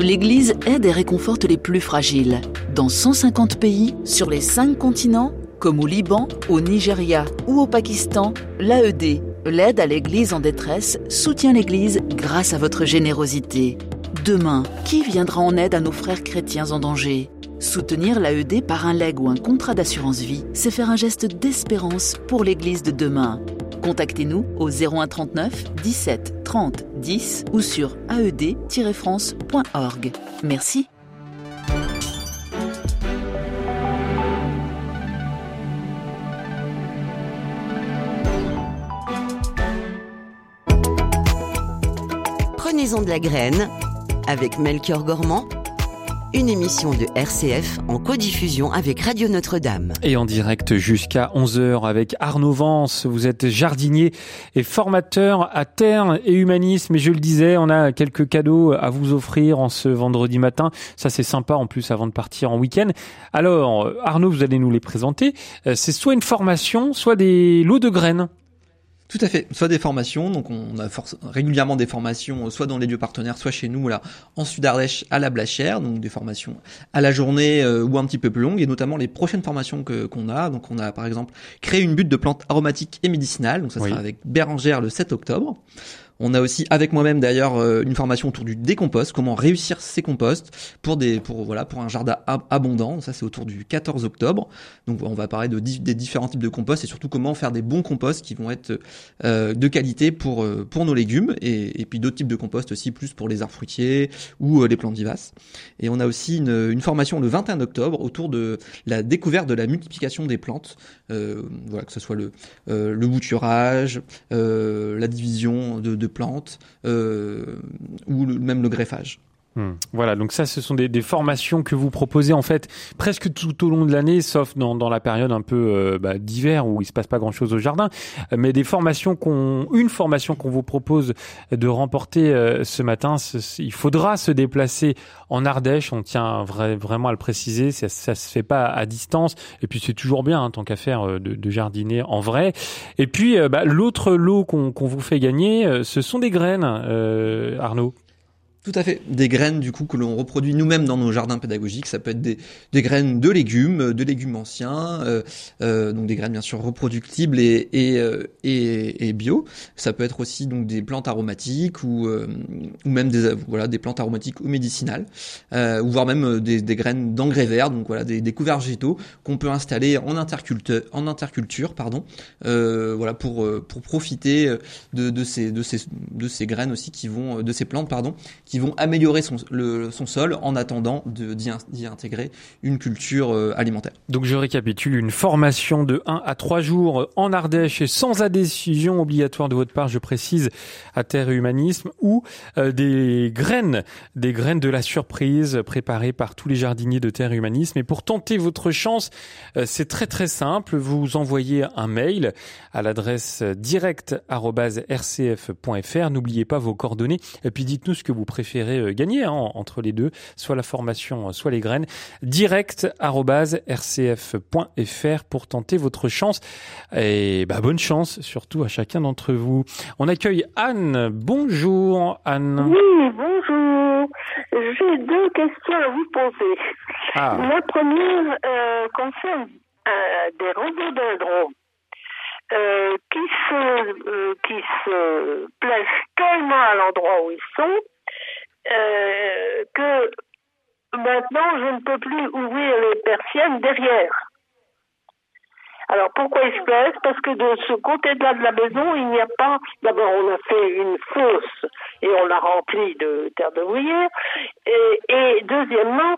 L'Église aide et réconforte les plus fragiles. Dans cent cinquante pays, sur les cinq continents, comme au Liban, au Nigeria ou au Pakistan, l'A E D, l'aide à l'Église en détresse, soutient l'Église grâce à votre générosité. Demain, qui viendra en aide à nos frères chrétiens en danger ? Soutenir l'A E D par un legs ou un contrat d'assurance vie, c'est faire un geste d'espérance pour l'Église de demain. Contactez-nous au zéro un trente-neuf dix-sept trente dix ou sur a e d tiret france point org. Merci. Prenez-en de la graine avec Melchior Gormand. Une émission de R C F en codiffusion avec Radio Notre-Dame. Et en direct jusqu'à onze heures avec Arnaud Vens. Vous êtes jardinier et formateur à Terre et Humanisme. Et je le disais, on a quelques cadeaux à vous offrir en ce vendredi matin. Ça, c'est sympa en plus avant de partir en week-end. Alors, Arnaud, vous allez nous les présenter. C'est soit une formation, soit des lots de graines. Tout à fait, soit des formations, donc on a for- régulièrement des formations soit dans les lieux partenaires, soit chez nous là en Sud Ardèche à la Blachère, donc des formations à la journée euh, ou un petit peu plus longues, et notamment les prochaines formations que qu'on a. Donc on a par exemple créé une butte de plantes aromatiques et médicinales, donc ça sera oui. avec Bérangère le sept octobre. On a aussi avec moi-même d'ailleurs une formation autour du décompost, comment réussir ses composts pour des pour voilà pour un jardin abondant. Ça c'est autour du quatorze octobre. Donc on va parler de des différents types de compost et surtout comment faire des bons composts qui vont être euh, de qualité pour pour nos légumes et, et puis d'autres types de compost aussi plus pour les arbres fruitiers ou euh, les plantes vivaces. Et on a aussi une, une formation le vingt et un octobre autour de la découverte de la multiplication des plantes. Euh, voilà que ce soit le euh, le bouturage, euh, la division de, de de plantes euh, ou le, même le greffage. Hum, voilà, donc ça, ce sont des, des formations que vous proposez en fait presque tout au long de l'année, sauf dans, dans la période un peu euh, bah, d'hiver où il se passe pas grand-chose au jardin. Mais des formations qu'on, une formation qu'on vous propose de remporter euh, ce matin, ce, il faudra se déplacer en Ardèche. On tient vrai, vraiment à le préciser, ça, ça se fait pas à distance. Et puis c'est toujours bien, hein, tant qu'à faire euh, de, de jardiner en vrai. Et puis euh, bah, l'autre lot qu'on, qu'on vous fait gagner, euh, ce sont des graines, euh, Arnaud. Tout à fait. Des graines, du coup, que l'on reproduit nous-mêmes dans nos jardins pédagogiques. Ça peut être des, des graines de légumes, de légumes anciens, euh, euh, donc des graines, bien sûr, reproductibles et, et, et, et bio. Ça peut être aussi, donc, des plantes aromatiques ou, euh, ou même des, voilà, des plantes aromatiques ou médicinales, euh, ou voire même des, des graines d'engrais verts, donc, voilà, des, des couverts végétaux qu'on peut installer en interculture, en interculture, pardon, euh, voilà, pour, pour profiter de, de ces, de ces, de ces graines aussi qui vont, de ces plantes, pardon, qui qui vont améliorer son, le, son sol en attendant de, d'y, d'y intégrer une culture euh, alimentaire. Donc je récapitule, une formation de un à trois jours en Ardèche et sans adhésion obligatoire de votre part, je précise, à Terre et Humanisme, ou euh, des graines, des graines de la surprise préparées par tous les jardiniers de Terre et Humanisme. Et pour tenter votre chance, euh, c'est très très simple, vous envoyez un mail à l'adresse direct arobase r c f point f r, n'oubliez pas vos coordonnées, et puis dites-nous ce que vous préférez. préférez gagner hein, entre les deux, soit la formation, soit les graines, direct arobase r c f point f r pour tenter votre chance. Et bah, bonne chance, surtout à chacun d'entre vous. On accueille Anne. Bonjour Anne. Oui, bonjour. J'ai deux questions à vous poser. Ah. La première euh, concerne euh, des rhododendrons euh, qui se, euh, qui se placent tellement à l'endroit où ils sont Euh, que maintenant je ne peux plus ouvrir les persiennes derrière. Alors pourquoi ils se placent ? Parce que de ce côté-là de la maison, il n'y a pas... D'abord, on a fait une fosse et on l'a remplie de terre de bruyère. Et, et deuxièmement,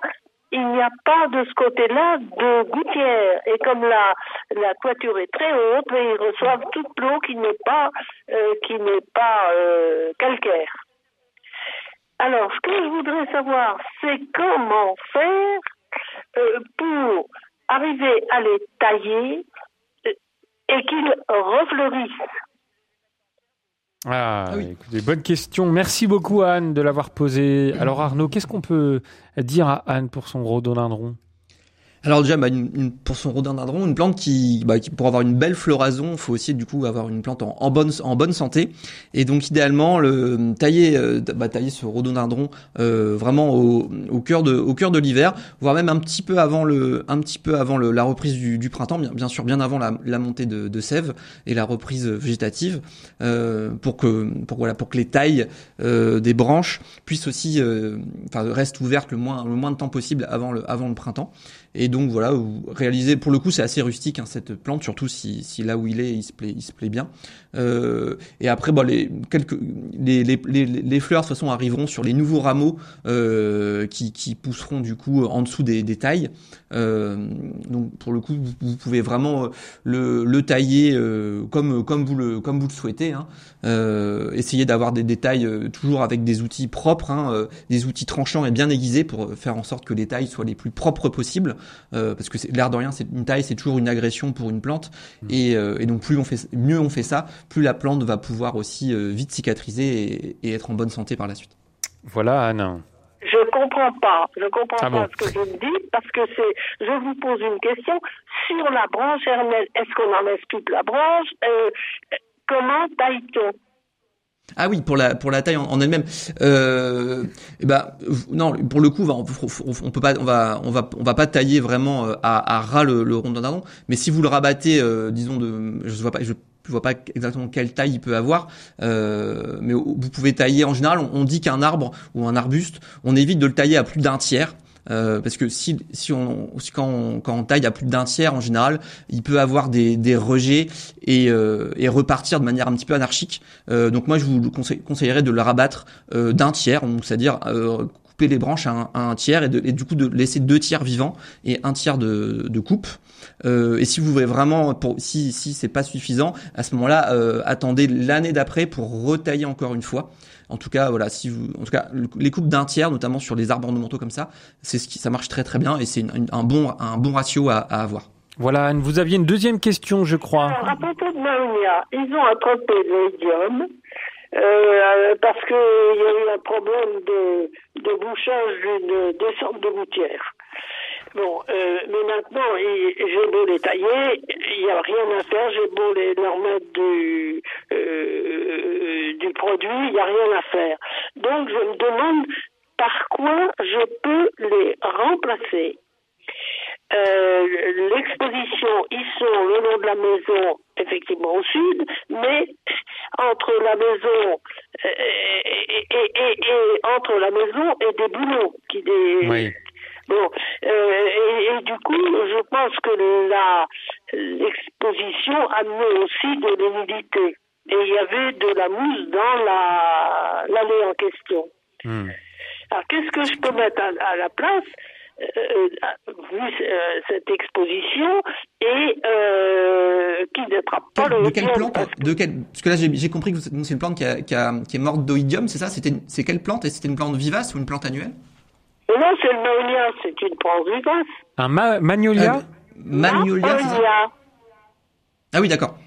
il n'y a pas de ce côté-là de gouttière. Et comme la, la toiture est très haute, ils reçoivent toute l'eau qui n'est pas, euh, qui n'est pas euh, calcaire. Alors, ce que je voudrais savoir, c'est comment faire euh, pour arriver à les tailler euh, et qu'ils refleurissent. Ah, oui. Écoutez, bonne question. Merci beaucoup, Anne, de l'avoir posée. Alors, Arnaud, qu'est-ce qu'on peut dire à Anne pour son rhododendron ? Alors déjà, bah, une, une, pour son rhododendron, une plante qui, bah, qui, pour avoir une belle floraison, il faut aussi du coup avoir une plante en, en, bonne, en bonne santé. Et donc idéalement, le, tailler, euh, bah, tailler ce rhododendron euh, vraiment au, au cœur de, au cœur de l'hiver, voire même un petit peu avant le, un petit peu avant le, la reprise du, du printemps, bien, bien sûr, bien avant la, la montée de, de sève et la reprise végétative, euh, pour que, pour voilà, pour que les tailles euh, des branches puissent aussi, euh, enfin, restent ouvertes le moins, le moins de temps possible avant le, avant le printemps. Et donc voilà, réaliser, pour le coup c'est assez rustique hein, cette plante, surtout si, si là où il est il se plaît, il se plaît bien. Euh, et après bon, les, quelques, les, les, les, les fleurs de toute façon arriveront sur les nouveaux rameaux euh, qui, qui pousseront du coup en dessous des, des tailles. Euh, donc pour le coup vous, vous pouvez vraiment le, le tailler euh, comme, comme, vous le, comme vous le souhaitez. Hein. Euh, essayez d'avoir des détails toujours avec des outils propres, hein, des outils tranchants et bien aiguisés pour faire en sorte que les tailles soient les plus propres possibles. Euh, parce que c'est, l'air de rien, c'est une taille, c'est toujours une agression pour une plante, et, euh, et donc plus on fait, mieux on fait ça, plus la plante va pouvoir aussi euh, vite cicatriser et, et être en bonne santé par la suite. Voilà, Anna. Je comprends pas, je comprends ah pas bon. Ce que je vous dis, parce que c'est, je vous pose une question sur la branche Hermel. Est-ce qu'on enlève toute la branche euh, Comment taille-t-on? Ah oui, pour la pour la taille en, en elle-même. Euh, et ben non, pour le coup, on, on, on peut pas, on va on va on va pas tailler vraiment à, à ras le, le rhododendron. Mais si vous le rabattez, euh, disons de, je vois pas, je vois pas exactement quelle taille il peut avoir. Euh, mais vous pouvez tailler en général. On, on dit qu'un arbre ou un arbuste, on évite de le tailler à plus d'un tiers. Euh, parce que si si on quand on, quand on taille à plus d'un tiers en général, il peut avoir des des rejets et euh, et repartir de manière un petit peu anarchique. Euh, donc moi je vous conseille, conseillerais de le rabattre euh, d'un tiers, donc c'est-à-dire euh, couper les branches à un, à un tiers et, de, et du coup de laisser deux tiers vivants et un tiers de, de coupe. Euh, et si vous voulez vraiment, pour, si si c'est pas suffisant, à ce moment-là, euh, attendez l'année d'après pour retailler encore une fois. En tout cas, voilà, si vous, en tout cas, les coupes d'un tiers, notamment sur les arbres ornementaux comme ça, c'est ce qui, ça marche très très bien et c'est une, une, un bon, un bon ratio à, à avoir. Voilà, Anne, vous aviez une deuxième question, je crois. Alors, à propos de Maounia, ils ont attrapé le idiome. Euh, parce qu'il y a eu un problème de, de bouchage d'une descente de gouttière. Bon, euh, mais maintenant, il, j'ai beau les tailler, il n'y a rien à faire, j'ai beau les, leur mettre du, euh, du produit, il n'y a rien à faire. Donc, je me demande par quoi je peux les remplacer. Euh, l'exposition, ils sont le long de la maison, effectivement au sud, mais entre la maison et, et, et, et, et entre la maison et des boulots qui des oui. Bon, euh, et, et du coup, je pense que la l'exposition amenait aussi de l'humidité et il y avait de la mousse dans la l'allée en question. Hmm. Alors, qu'est-ce que je peux mettre à, à la place? Euh, vu euh, cette exposition et euh, qui n'attrape pas le. De quelle plante parce que... De quelle Parce que là j'ai, j'ai compris que vous, c'est une plante qui, a, qui, a, qui est morte d'oïdium, c'est ça? C'était une... c'est quelle plante? Et c'était une plante vivace ou une plante annuelle? Non, c'est le magnolia, c'est une plante vivace. Un ma- magnolia. Euh, magnolia. Magnolia. Ah oui, d'accord.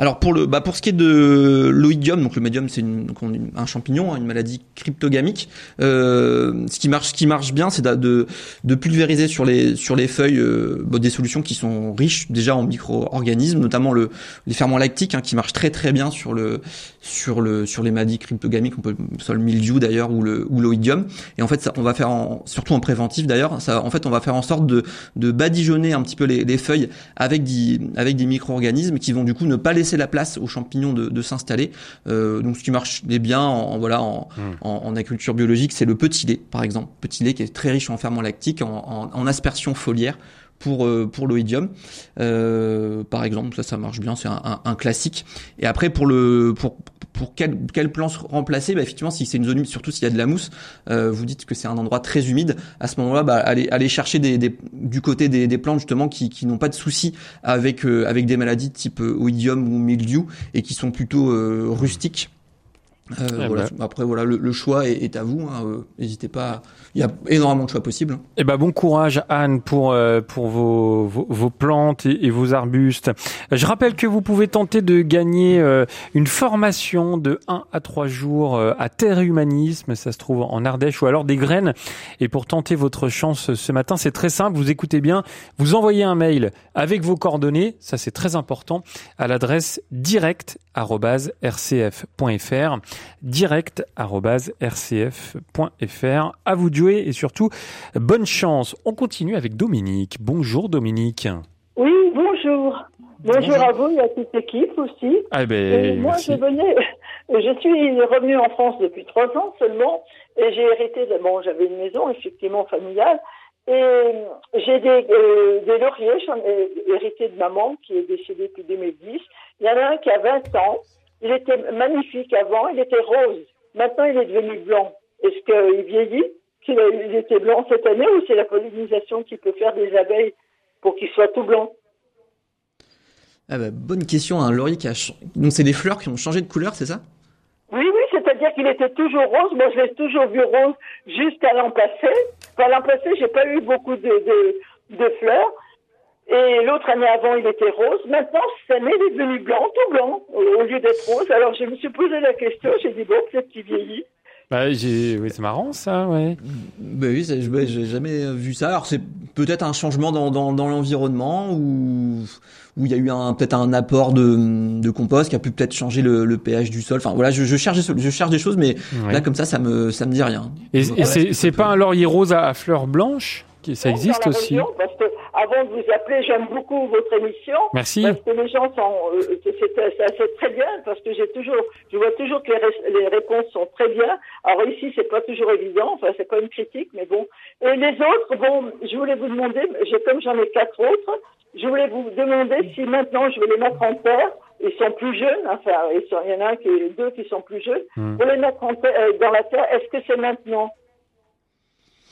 Alors pour le bah pour ce qui est de l'oïdium, donc le médium c'est une, donc une, un champignon, une maladie cryptogamique. Euh, ce qui marche ce qui marche bien, c'est de de pulvériser sur les sur les feuilles euh, des solutions qui sont riches déjà en micro-organismes, notamment le les ferments lactiques hein, qui marchent très très bien sur le sur le sur les maladies cryptogamiques, on peut sur le mildiou d'ailleurs ou le ou l'oïdium. Et en fait ça, on va faire en, surtout en préventif d'ailleurs, ça en fait on va faire en sorte de de badigeonner un petit peu les, les feuilles avec des avec des micro-organismes qui vont du coup ne pas laisser la place aux champignons de, de s'installer. Euh, donc ce qui marche bien en, en, voilà, en, mmh. en, en agriculture biologique, c'est le petit lait, par exemple. Petit lait qui est très riche en ferments lactiques, en, en, en aspersion foliaire pour, euh, pour l'oïdium. Euh, par exemple, ça, ça marche bien, c'est un, un, un classique. Et après, pour le... Pour, pour quel, quel plan remplacer? Bah effectivement, si c'est une zone humide, surtout s'il y a de la mousse, euh, vous dites que c'est un endroit très humide. À ce moment-là, bah, allez, allez chercher des, des, du côté des, des plantes justement qui, qui n'ont pas de soucis avec euh, avec des maladies type euh, oïdium ou mildiou et qui sont plutôt euh, rustiques. Euh, eh voilà. ben. Après, voilà, le, le choix est, est à vous. Hein, euh, n'hésitez pas. Il y a énormément de choix possibles. Eh ben, bon courage, Anne, pour euh, pour vos, vos vos plantes et, et vos arbustes. Je rappelle que vous pouvez tenter de gagner euh, une formation de un à trois jours euh, à Terre et Humanisme. Ça se trouve en Ardèche, ou alors des graines. Et pour tenter votre chance ce matin, c'est très simple. Vous écoutez bien. Vous envoyez un mail avec vos coordonnées. Ça, c'est très important. À l'adresse direct arobase r c f point f r. direct arobase r c f point f r. À vous de jouer et surtout, bonne chance. On continue avec Dominique. Bonjour Dominique. Oui, bonjour. Bonjour, bonjour à vous et à toute l'équipe aussi. Ah ben, moi, merci. je venais, je suis revenue en France depuis trois ans seulement et j'ai hérité, de, bon, j'avais une maison effectivement familiale et j'ai des, euh, des lauriers, j'en ai hérité de maman qui est décédée depuis deux mille dix. Il y en a un qui a vingt ans. Il était magnifique avant, il était rose. Maintenant, il est devenu blanc. Est-ce qu'il vieillit? Qu'il a, il était blanc cette année ou c'est la pollinisation qui peut faire des abeilles pour qu'il soit tout blanc? Ah bah, bonne question. Un laurier qui a... Donc, c'est des fleurs qui ont changé de couleur, c'est ça? Oui, oui, c'est-à-dire qu'il était toujours rose. Moi, je l'ai toujours vu rose jusqu'à l'an passé. Enfin, l'an passé, j'ai pas eu beaucoup de, de, de fleurs. Et l'autre année avant, il était rose. Maintenant, cette année, il est devenu blanc, tout blanc, au lieu d'être rose. Alors, je me suis posé la question, j'ai dit, bon, peut-être qu'il vieillit. Bah, j'ai... Oui, c'est marrant, ça, ouais. Bah oui, c'est... Bah, j'ai jamais vu ça. Alors, c'est peut-être un changement dans, dans, dans l'environnement où... où il y a eu un, peut-être un apport de, de compost qui a pu peut-être changer le, le pH du sol. Enfin, voilà, je, je, cherche, je cherche des choses, mais ouais. Là, comme ça, ça me, ça me dit rien. Et, voilà, et c'est, c'est pas peut... un laurier rose à, à fleurs blanches? Ça existe aussi. Région, parce que avant de vous appeler, j'aime beaucoup votre émission. Merci. Parce que les gens sont, euh, c'est, c'est, c'est, c'est très bien, parce que j'ai toujours, je vois toujours que les, ré- les réponses sont très bien. Alors ici, c'est pas toujours évident. Enfin, c'est pas une critique, mais bon. Et les autres, bon, je voulais vous demander, j'ai, comme j'en ai quatre autres, je voulais vous demander si maintenant je vais les mettre en terre. Ils sont plus jeunes, enfin, ils sont, il y en a un qui, deux qui sont plus jeunes. Mmh. Pour les mettre en terre, dans la terre, est-ce que c'est maintenant?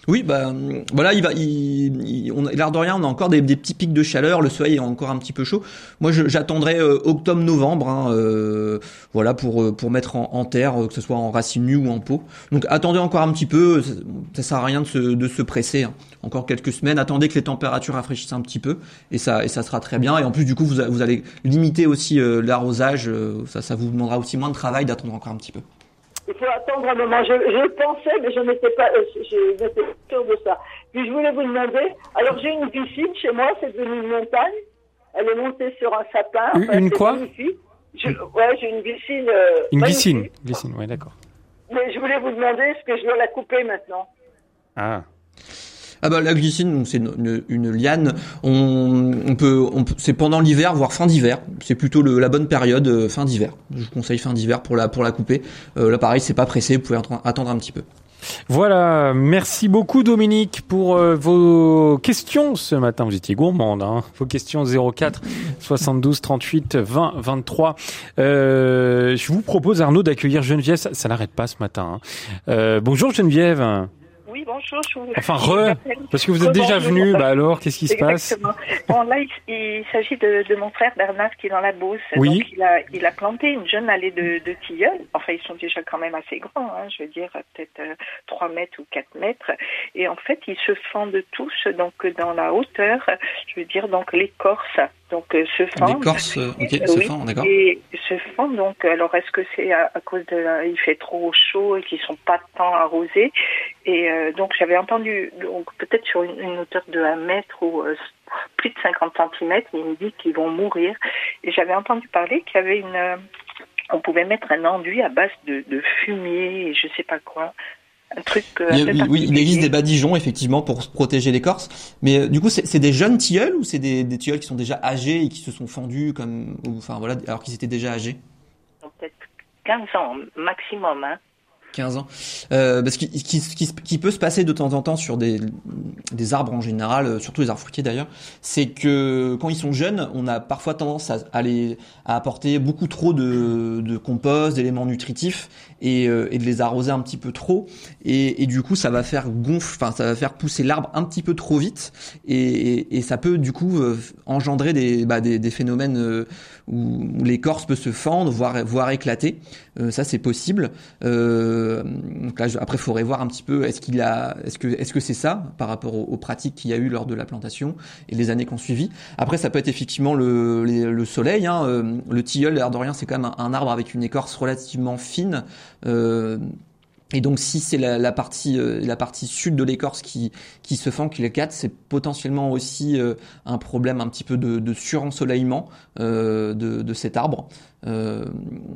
Oui, bah voilà, il va, il, il, on, l'air de rien, on a encore des, des petits pics de chaleur, le soleil est encore un petit peu chaud. Moi, je, j'attendrai euh, octobre-novembre, hein, euh, voilà, pour pour mettre en, en terre, que ce soit en racine nue ou en pot. Donc, attendez encore un petit peu, ça, ça sert à rien de se de se presser. Hein. Encore quelques semaines, attendez que les températures rafraîchissent un petit peu, et ça et ça sera très bien. Et en plus, du coup, vous vous allez limiter aussi euh, l'arrosage, euh, ça ça vous demandera aussi moins de travail d'attendre encore un petit peu. Il faut attendre un moment. Je, je pensais, mais je n'étais pas, je n'étais pas sûre de ça. Puis je voulais vous demander, alors j'ai une piscine chez moi, c'est devenu une montagne. Elle est montée sur un sapin. Une, enfin, une quoi magnifique. Je, ouais, j'ai une piscine. Euh, une piscine. Piscine, ouais, d'accord. Mais je voulais vous demander, est-ce que je dois la couper maintenant? Ah. Ah bah la glycine, donc c'est une, une, une liane. On, on peut, on, c'est pendant l'hiver, voire fin d'hiver. C'est plutôt le, la bonne période, euh, fin d'hiver. Je vous conseille fin d'hiver pour la pour la couper. Euh, là pareil, c'est pas pressé, vous pouvez attendre un petit peu. Voilà, merci beaucoup Dominique pour euh, vos questions ce matin. Vous étiez gourmande, hein. Vos questions zéro quatre soixante-douze trente-huit vingt vingt-trois. Euh, je vous propose Arnaud d'accueillir Geneviève. Ça, ça n'arrête pas ce matin. Hein. Euh, bonjour Geneviève. Oui, bonjour. Je vous... Enfin, re, parce que vous êtes déjà venu, bah alors, qu'est-ce qui se passe? Bon, là, il, il s'agit de, de mon frère Bernard qui est dans la Beauce. Oui. Donc, il a, il a planté une jeune allée de, de tilleuls. Enfin, ils sont déjà quand même assez grands, hein, je veux dire, peut-être euh, trois mètres ou quatre mètres. Et en fait, ils se fendent tous, donc, dans la hauteur, je veux dire, donc, l'écorce. Donc, euh, se fend. L'écorce, euh, ok, euh, se oui, fend, d'accord. Et se fend, donc, alors, est-ce que c'est à, à cause de la, il fait trop chaud et qu'ils sont pas tant arrosés? Et euh, donc, j'avais entendu, donc, peut-être sur une, une hauteur de un mètre ou euh, plus de cinquante centimètres, il me dit qu'ils vont mourir. Et j'avais entendu parler qu'il y avait une, euh, on pouvait mettre un enduit à base de, de fumier et je sais pas quoi. Un truc, euh, il, oui, oui, il existe des badigeons effectivement pour protéger l'écorce, mais euh, du coup c'est, c'est des jeunes tilleuls ou c'est des, des tilleuls qui sont déjà âgés et qui se sont fendus comme, ou, enfin voilà, alors qu'ils étaient déjà âgés. Donc, peut-être quinze ans maximum. Hein. quinze ans. Euh, parce qu'il, qui, qui, qui peut se passer de temps en temps sur des, des arbres en général, surtout les arbres fruitiers d'ailleurs, c'est que quand ils sont jeunes, on a parfois tendance à, à, les, à apporter beaucoup trop de, de compost, d'éléments nutritifs et, euh, et de les arroser un petit peu trop. Et, et du coup, ça va faire gonfler, enfin, ça va faire pousser l'arbre un petit peu trop vite. Et, et, et ça peut du coup euh, engendrer des, bah, des, des phénomènes euh, où, où l'écorce peut se fendre, voire, voire éclater. Euh, ça, c'est possible. Euh, donc là, je, après, il faudrait voir un petit peu est-ce qu'il a, est-ce que, est-ce que c'est ça par rapport aux, aux pratiques qu'il y a eu lors de la plantation et les années qui ont suivi. Après, ça peut être effectivement le, les, le soleil. Hein, euh, le tilleul, l'air de rien, c'est quand même un, un arbre avec une écorce relativement fine. Euh, Et donc, si c'est la, la partie euh, la partie sud de l'écorce qui qui se fend, qui l'éclate, c'est potentiellement aussi euh, un problème un petit peu de, de surensoleillement euh, de, de cet arbre. Euh,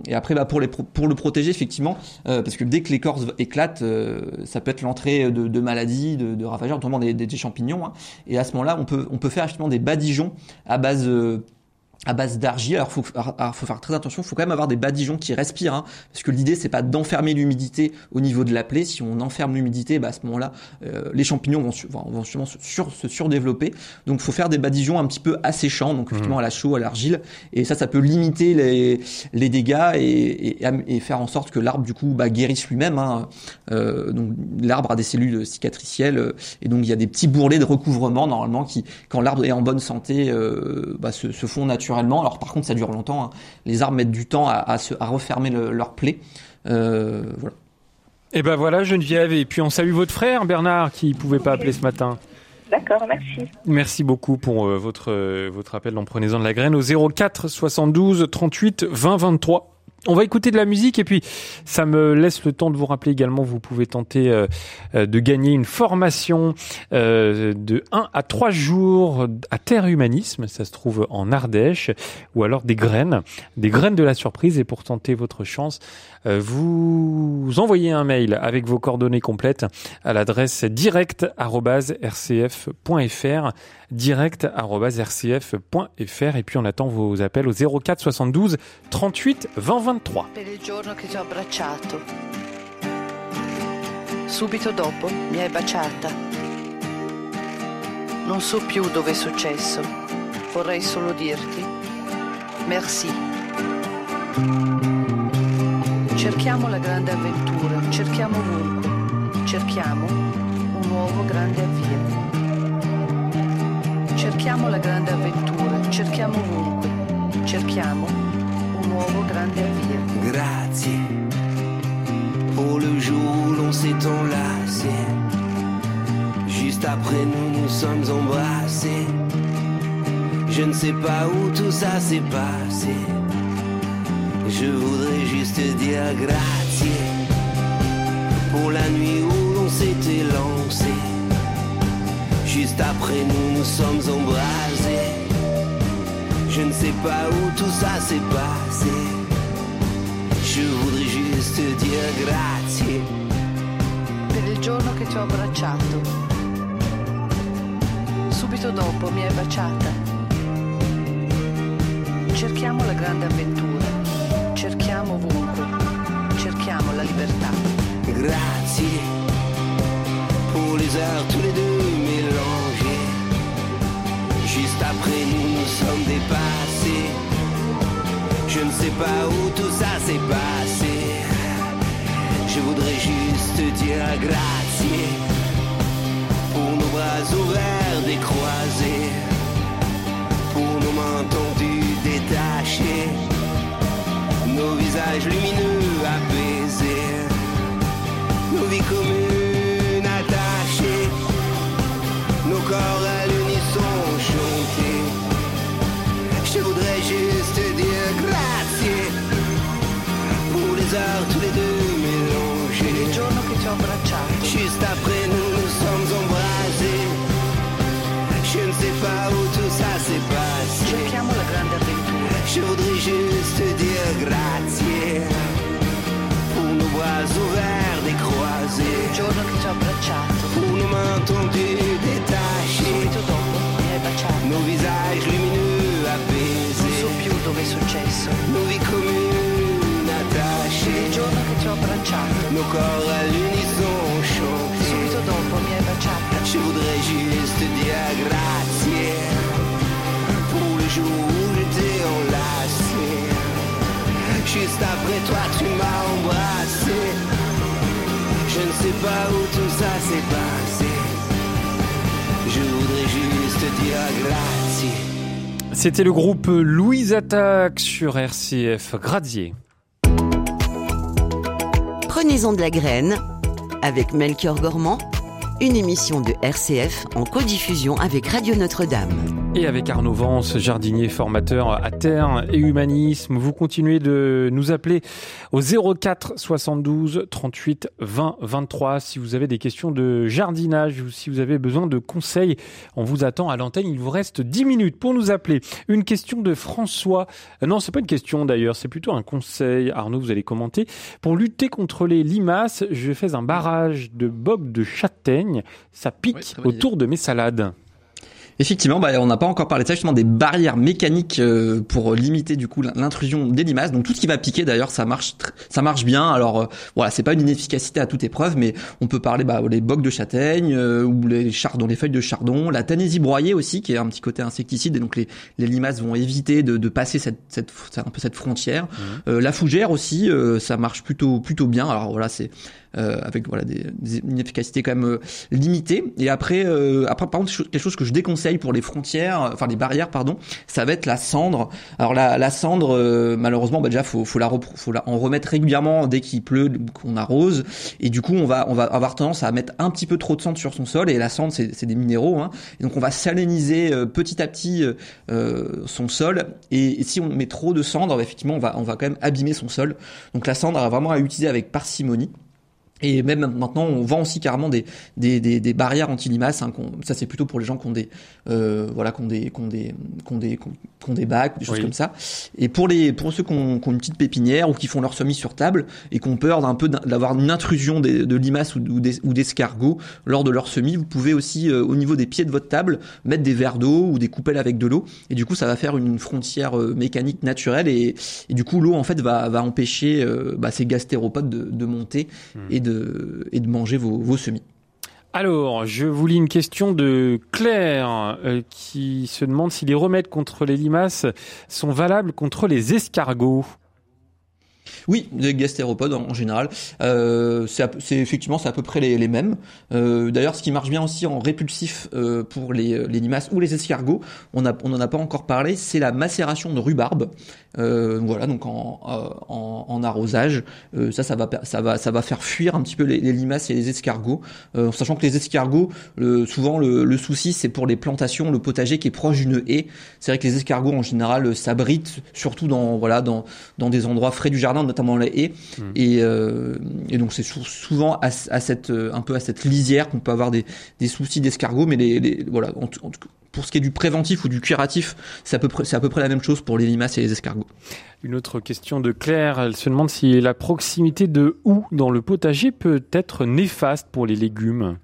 et après, bah, pour les pour le protéger effectivement, euh, parce que dès que l'écorce éclate, euh, ça peut être l'entrée de, de maladies, de, de ravageurs, notamment des, des, des champignons. Hein. Et à ce moment-là, on peut on peut faire justement des badigeons à base euh, à base d'argile. Alors faut, alors faut faire très attention, faut quand même avoir des badigeons qui respirent, hein, parce que l'idée c'est pas d'enfermer l'humidité au niveau de la plaie. Si on enferme l'humidité, bah à ce moment-là, euh, les champignons vont, su, vont sûrement se, sur, se surdévelopper. Donc faut faire des badigeons un petit peu asséchants, donc effectivement à la chaux, à l'argile, et ça, ça peut limiter les, les dégâts et, et, et faire en sorte que l'arbre du coup bah, guérisse lui-même. Hein. Euh, donc l'arbre a des cellules cicatricielles, et donc il y a des petits bourrelets de recouvrement normalement qui, quand l'arbre est en bonne santé, euh, bah, se, se font naturellement. Alors par contre, ça dure longtemps. Hein. Les arbres mettent du temps à, à, se, à refermer le, leur plaie. Euh, voilà. Et ben voilà, Geneviève. Et puis on salue votre frère Bernard qui pouvait pas appeler ce matin. D'accord, merci. Merci beaucoup pour euh, votre euh, votre appel en prenez-en de la graine au zéro quatre soixante-douze trente-huit vingt vingt-trois. On va écouter de la musique et puis ça me laisse le temps de vous rappeler également, vous pouvez tenter euh, de gagner une formation euh, de un à trois jours à Terre et Humanisme, ça se trouve en Ardèche, ou alors des graines, des graines de la surprise. Et pour tenter votre chance, euh, vous envoyez un mail avec vos coordonnées complètes à l'adresse direct arobase r c f point f r, direct arobase r c f point f r, et puis on attend vos appels au zéro quatre soixante-douze trente-huit vingt vingt. Per il giorno che ti ho abbracciato, subito dopo mi hai baciata. Non so più dove è successo, vorrei solo dirti merci. Cerchiamo la grande avventura, cerchiamo ovunque, cerchiamo un nuovo grande avvio. Cerchiamo la grande avventura, cerchiamo ovunque, cerchiamo nuovo grande avvio. Grazie pour le jour où l'on s'est enlacé. Juste après nous nous sommes embrassés. Je ne sais pas où tout ça s'est passé. Je voudrais juste dire grazie pour la nuit où l'on s'était lancé. Juste après nous nous sommes embrasés. Je ne sais pas où tout ça s'est passé. Je voudrais juste dire grazie per il giorno che ti ho abbracciato. Subito dopo mi hai baciata. Cerchiamo la grande avventura, cerchiamo ovunque, cerchiamo la libertà. Grazie pour les heures tous les deux mélangées. Juste après nous nous sommes dépassés. Je ne sais pas où tout ça s'est passé. Je voudrais juste dire grazie pour nos bras ouverts décroisés, pour nos mains tendues détachées, nos visages lumineux apaisés, nos vies communes attachées, nos corps à l'unisson. Je voudrais juste dire grazie pour les heures tous les deux mélangés. Il giorno che ti ho abbracciato. Juste après nous nous sommes embrasés. Je ne sais pas où tout ça s'est passé. Cerchiamo la grande avventura. Je voudrais juste dire grazie pour nos bras ouverts décroisés. Il giorno che ti ho abbracciato. Pour nos mains tendues détachées. Subito dopo mi hai baciato. Nos visages lumineux. Non so più dove è successo. Nuovi comuni attacci. Il giorno che ti ho l'altro bracciato, nos corps à l'unisson choqués, subito dopo mi hai baciata. Je voudrais juste dire grazie pour le jour où j'étais enlacé. Juste après toi tu m'as embrassé. Je ne sais pas où tout ça s'est passé. Je voudrais juste dire grazie. C'était le groupe Louise Attaque sur R C F. Gradier. Prenez-en de la graine avec Melchior Gormand, une émission de R C F en codiffusion avec Radio Notre-Dame. Et avec Arnaud Vens, jardinier formateur à Terre et Humanisme. Vous continuez de nous appeler au zéro quatre soixante-douze trente-huit vingt vingt-trois si vous avez des questions de jardinage ou si vous avez besoin de conseils. On vous attend à l'antenne. Il vous reste dix minutes pour nous appeler. Une question de François. Non, c'est pas une question d'ailleurs. C'est plutôt un conseil. Arnaud, vous allez commenter. Pour lutter contre les limaces, je fais un barrage de bogues de châtaigne. Ça pique oui, autour de mes salades. Effectivement, bah, on n'a pas encore parlé de ça, justement des barrières mécaniques euh, pour limiter du coup l'intrusion des limaces. Donc tout ce qui va piquer d'ailleurs, ça marche, tr- ça marche bien. Alors euh, voilà, c'est pas une inefficacité à toute épreuve, mais on peut parler bah les bogues de châtaigne euh, ou les chardons, les feuilles de chardon, la tanaisie broyée aussi, qui est un petit côté insecticide. Et donc les, les limaces vont éviter de, de passer cette, cette, un peu cette frontière. Mmh. Euh, la fougère aussi, euh, ça marche plutôt plutôt bien. Alors voilà, c'est Euh, avec voilà des, des une efficacité quand même euh, limitée. Et après euh, après par contre quelque chose que je déconseille pour les frontières, enfin les barrières pardon, ça va être la cendre. Alors la la cendre euh, malheureusement bah déjà faut faut la repro- faut la en remettre régulièrement dès qu'il pleut, qu'on arrose, et du coup on va on va avoir tendance à mettre un petit peu trop de cendre sur son sol. Et la cendre c'est c'est des minéraux hein. Et donc on va saliniser euh, petit à petit euh, son sol, et, et si on met trop de cendre bah, effectivement on va on va quand même abîmer son sol. Donc la cendre a vraiment à utiliser avec parcimonie. Et même maintenant, on vend aussi carrément des des des, des barrières anti-limaces. Hein, qu'on, ça, c'est plutôt pour les gens qui ont des euh, voilà, qui ont des qui ont des qui ont des qui ont des bacs, des choses oui. comme ça. Et pour les pour ceux qui ont, qui ont une petite pépinière ou qui font leur semis sur table et qui ont peur d'un peu d'avoir une intrusion des, de limaces ou, ou, des, ou d'escargots lors de leur semis, vous pouvez aussi euh, au niveau des pieds de votre table mettre des verres d'eau ou des coupelles avec de l'eau. Et du coup, ça va faire une frontière euh, mécanique naturelle. Et, et du coup, l'eau en fait va va empêcher euh, bah, ces gastéropodes de, de monter mmh. et de et de manger vos, vos semis. Alors, je vous lis une question de Claire euh, qui se demande si les remèdes contre les limaces sont valables contre les escargots. Oui, les gastéropodes en général, euh, c'est, c'est effectivement c'est à peu près les, les mêmes. Euh, d'ailleurs, ce qui marche bien aussi en répulsif euh, pour les, les limaces ou les escargots, on a, on en a pas encore parlé, c'est la macération de rhubarbe. Euh, voilà, donc en, en, en arrosage, euh, ça, ça va, ça va, ça va faire fuir un petit peu les, les limaces et les escargots. Euh, sachant que les escargots, le, souvent le, le souci, c'est pour les plantations, le potager qui est proche d'une haie. C'est vrai que les escargots en général s'abritent, surtout dans, voilà, dans, dans des endroits frais du jardin, notamment la haie, mmh. et, euh, et donc c'est souvent à, à cette, un peu à cette lisière qu'on peut avoir des, des soucis d'escargots, mais les, les, voilà, en, en, pour ce qui est du préventif ou du curatif, c'est à peu près, c'est à peu près la même chose pour les limaces et les escargots. Une autre question de Claire, elle se demande si la proximité de houx dans le potager peut être néfaste pour les légumes.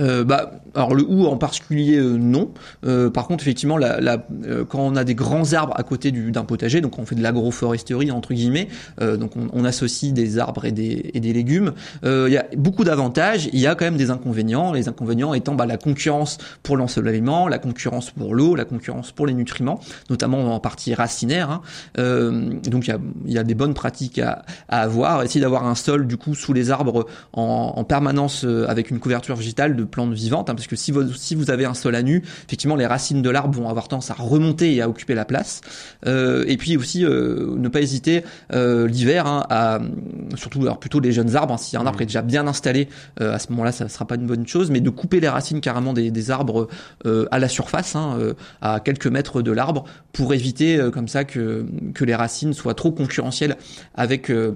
Euh, bah, alors le houx en particulier euh, non. Euh, par contre, effectivement, la, la, euh, quand on a des grands arbres à côté du, d'un potager, donc on fait de l'agroforesterie entre guillemets, euh, donc on, on associe des arbres et des, et des légumes. Euh, y a beaucoup d'avantages, il y a quand même des inconvénients. Les inconvénients étant bah, la concurrence pour l'ensoleillement, la concurrence pour l'eau, la concurrence pour les nutriments, notamment en partie racinaire. Hein. Euh, donc il y a, y a des bonnes pratiques à, à avoir. Essayer d'avoir un sol du coup sous les arbres en, en permanence euh, avec une couverture végétale de plantes vivantes, hein, parce que si vous, si vous avez un sol à nu, effectivement les racines de l'arbre vont avoir tendance à remonter et à occuper la place. Euh, et puis aussi euh, ne pas hésiter euh, l'hiver hein, à surtout alors plutôt les jeunes arbres. Hein, si un arbre est déjà bien installé, euh, à ce moment-là, ça ne sera pas une bonne chose, mais de couper les racines carrément des, des arbres euh, à la surface, hein, euh, à quelques mètres de l'arbre, pour éviter euh, comme ça que que les racines soient trop concurrentielles avec euh,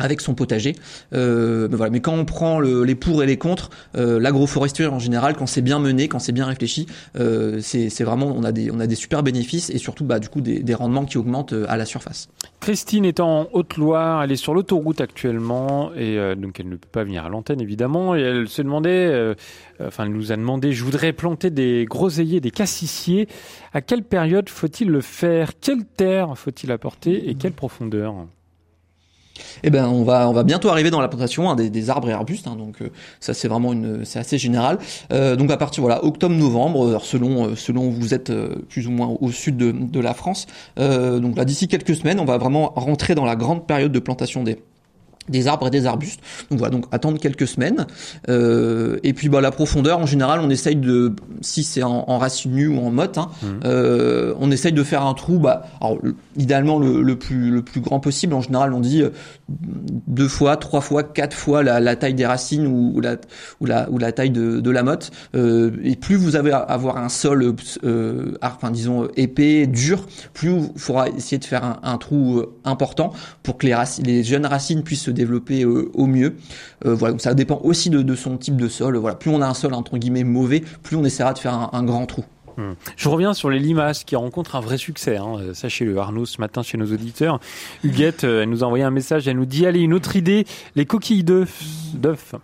avec son potager. Euh, mais voilà. Mais quand on prend le, les pour et les contre, euh, l'agroforesterie en général, quand c'est bien mené, quand c'est bien réfléchi, euh, c'est, c'est vraiment, on a des, on a des super bénéfices et surtout, bah, du coup, des, des rendements qui augmentent à la surface. Christine est en Haute-Loire, elle est sur l'autoroute actuellement et euh, donc elle ne peut pas venir à l'antenne évidemment. Et elle se demandait, euh, enfin, elle nous a demandé, je voudrais planter des groseilliers, des cassissiers. À quelle période faut-il le faire ? Quelle terre faut-il apporter et quelle profondeur ? Eh ben, on va on va bientôt arriver dans la plantation hein, des, des arbres et arbustes, hein, donc euh, ça c'est vraiment une c'est assez général. Euh, donc à partir voilà octobre-novembre, selon selon où vous êtes euh, plus ou moins au sud de, de la France. Euh, donc là d'ici quelques semaines, on va vraiment rentrer dans la grande période de plantation des des arbres et des arbustes. Donc voilà, donc attendre quelques semaines. Euh, et puis bah la profondeur, en général, on essaye de, si c'est en, en racine nue ou en motte, hein, mmh. euh, on essaye de faire un trou, bah, alors, idéalement le, le plus le plus grand possible. En général, on dit deux fois, trois fois, quatre fois la, la taille des racines ou, ou la ou la ou la taille de, de la motte. Euh, et plus vous avez à avoir un sol, euh, enfin disons épais, dur, plus il faudra essayer de faire un, un trou important pour que les racines, les jeunes racines puissent se développer euh, au mieux. Euh, voilà, donc ça dépend aussi de, de son type de sol. Voilà, plus on a un sol entre guillemets mauvais, plus on essaiera de faire un, un grand trou. Hum. Je reviens sur les limaces qui rencontrent un vrai succès, hein. Sachez-le, Arnaud, ce matin chez nos auditeurs. Huguette, elle nous a envoyé un message, elle nous dit, allez, une autre idée, les coquilles d'œufs. d'œufs.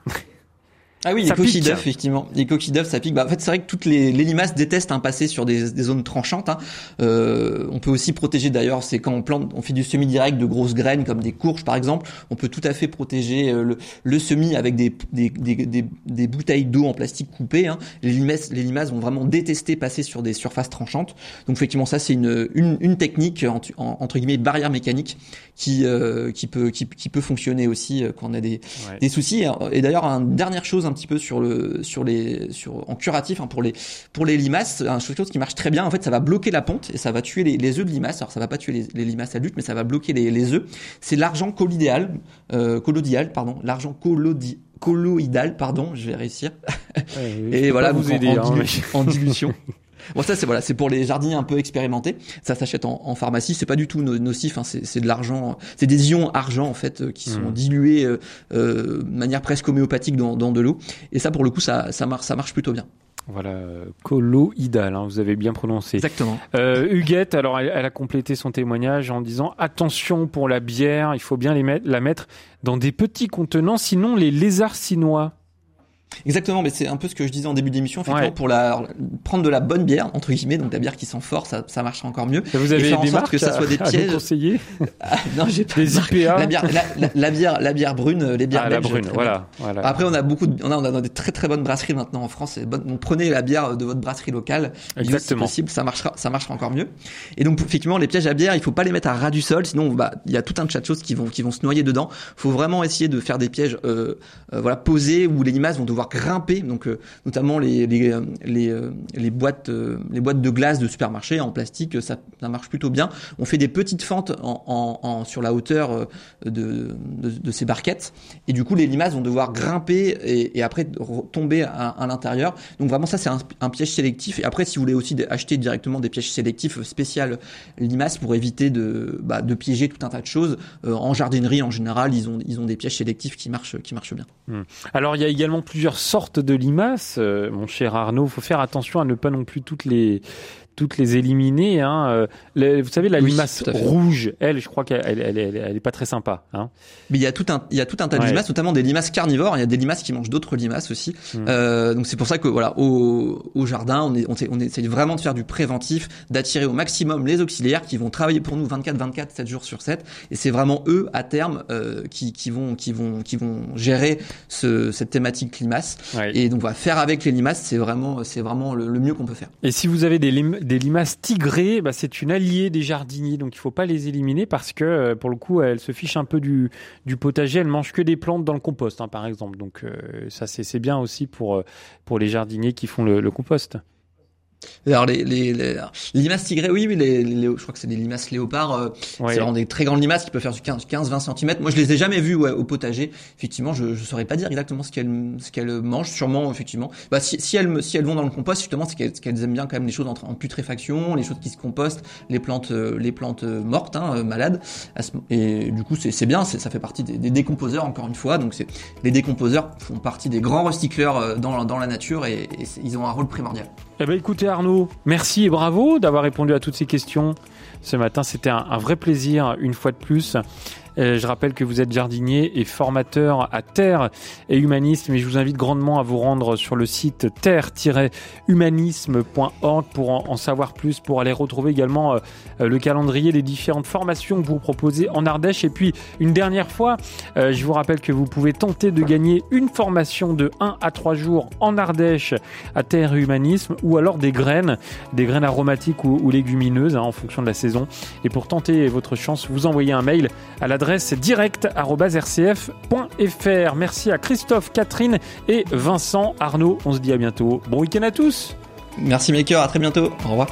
Ah oui, ça les coquilles d'œufs, effectivement. Les coquilles d'œufs, ça pique. Bah, en fait, c'est vrai que toutes les, les limaces détestent hein, passer sur des, des zones tranchantes. Hein. Euh, on peut aussi protéger, d'ailleurs, c'est quand on plante, on fait du semis direct de grosses graines comme des courges, par exemple. On peut tout à fait protéger le, le semis avec des, des, des, des, des bouteilles d'eau en plastique coupées. Hein. Les limaces, les limaces vont vraiment détester passer sur des surfaces tranchantes. Donc, effectivement, ça, c'est une, une, une technique en, en, entre guillemets barrière mécanique qui, euh, qui peut, qui, qui peut fonctionner aussi quand on a des, ouais. des soucis. Et d'ailleurs, une dernière chose. Un petit peu sur le sur les sur en curatif hein, pour les pour les limaces, un chose qui marche très bien en fait, ça va bloquer la ponte et ça va tuer les, les œufs de limaces. Alors ça va pas tuer les, les limaces adultes, mais ça va bloquer les, les œufs. C'est l'argent colloidal, euh, colloidal pardon, l'argent colloidal colloidal pardon, je vais réussir. Ouais, oui, et voilà, vous, vous aider, en, hein, dilu- mais... en dilution. Bon, ça c'est voilà, c'est pour les jardiniers un peu expérimentés. Ça s'achète en, en pharmacie, c'est pas du tout nocif. Hein, c'est, c'est de l'argent, c'est des ions argent en fait qui sont mmh. dilués euh, euh, de manière presque homéopathique dans, dans de l'eau. Et ça pour le coup, ça, ça marche, ça marche plutôt bien. Voilà, colloïdal, hein, vous avez bien prononcé. Exactement. Euh, Huguette, alors elle, elle a complété son témoignage en disant attention pour la bière, il faut bien les mettre, la mettre dans des petits contenants, sinon les lézards chinois. Exactement, mais c'est un peu ce que je disais en début d'émission. Effectivement, ouais. pour la, prendre de la bonne bière entre guillemets, donc de la bière qui sent fort, ça, ça marche encore mieux. Vous avez et faire des en sorte que ça soit des pièges. Conseiller ah, non, j'ai pas des I P A. La bière, la, la, la bière, la bière brune, les bières ah, belges. La brune, voilà, voilà. Après, on a beaucoup, de, on a, on a des très très bonnes brasseries maintenant en France. Bonne, donc prenez la bière de votre brasserie locale, bio, si possible, ça marchera, ça marchera encore mieux. Et donc effectivement, les pièges à bière, il faut pas les mettre à ras du sol, sinon bah il y a tout un tas de choses qui vont qui vont se noyer dedans. Faut vraiment essayer de faire des pièges, euh, euh, voilà, posés où les limaces vont devoir grimper, donc euh, notamment les les les, les boîtes euh, les boîtes de glace de supermarché en plastique, ça, ça marche plutôt bien. On fait des petites fentes en, en, en sur la hauteur de, de de ces barquettes et du coup les limaces vont devoir grimper et, et après tomber à, à l'intérieur. Donc vraiment ça c'est un, un piège sélectif. Et après si vous voulez aussi acheter directement des pièges sélectifs spécial limaces pour éviter de bah, de piéger tout un tas de choses. Euh, en jardinerie en général ils ont ils ont des pièges sélectifs qui marchent qui marchent bien. Alors il y a également plusieurs sortes de limaces, euh, mon cher Arnaud. Il faut faire attention à ne pas non plus toutes les, toutes les éliminer. Hein. Euh, les, vous savez, la oui, limace rouge, elle, je crois qu'elle elle, elle, elle, elle est pas très sympa. Hein. Mais il y a tout un, il y a tout un tas ouais. de limaces, notamment des limaces carnivores. Il y a des limaces qui mangent d'autres limaces aussi. Hum. Euh, donc c'est pour ça que voilà, au, au jardin, on, est, on, on essaye vraiment de faire du préventif, d'attirer au maximum les auxiliaires qui vont travailler pour nous vingt-quatre vingt-quatre, sept jours sur sept. Et c'est vraiment eux, à terme, euh, qui, qui, vont, qui, vont, qui vont gérer ce, cette thématique limaces. Ouais. Et donc, voilà, faire avec les limaces, c'est vraiment, c'est vraiment le, le mieux qu'on peut faire. Et si vous avez des, lim- des limaces tigrées, bah, c'est une alliée des jardiniers. Donc, il ne faut pas les éliminer parce que, pour le coup, elles se fichent un peu du, du potager. Elles ne mangent que des plantes dans le compost, hein, par exemple. Donc, euh, ça, c'est, c'est bien aussi pour, pour les jardiniers qui font le, le compost. Alors les, les, les, les limaces tigrées, oui, oui, les, les, je crois que c'est des limaces léopards. Euh, ouais. C'est vraiment des très grandes limaces qui peuvent faire du quinze, quinze, vingt centimètres. Moi, je les ai jamais vues ouais, au potager. Effectivement, je, je saurais pas dire exactement ce qu'elles, ce qu'elles mangent. Sûrement, effectivement. Bah, si, si elles, si elles vont dans le compost, justement, c'est qu'elles, qu'elles aiment bien quand même les choses en, en putréfaction, les choses qui se compostent, les plantes, les plantes mortes, hein, malades. Et du coup, c'est, c'est bien. C'est, ça fait partie des, des décomposeurs, encore une fois. Donc, c'est, les décomposeurs font partie des grands recycleurs dans, dans la nature et, et ils ont un rôle primordial. Eh ben, écoutez, Arnaud, merci et bravo d'avoir répondu à toutes ces questions. Ce matin, c'était un, un vrai plaisir, une fois de plus. Je rappelle que vous êtes jardinier et formateur à Terre et Humanisme, et je vous invite grandement à vous rendre sur le site terre tiret humanisme point org pour en savoir plus, pour aller retrouver également le calendrier des différentes formations que vous proposez en Ardèche. Et puis, une dernière fois, je vous rappelle que vous pouvez tenter de gagner une formation de un à trois jours en Ardèche à Terre et Humanisme, ou alors des graines, des graines aromatiques ou, ou légumineuses hein, en fonction de la saison. Et pour tenter votre chance, vous envoyez un mail à l'adresse direct arobase r c f point f r. Merci à Christophe, Catherine et Vincent. Arnaud, on se dit à bientôt. Bon week-end à tous. Merci Melchior, à très bientôt. Au revoir.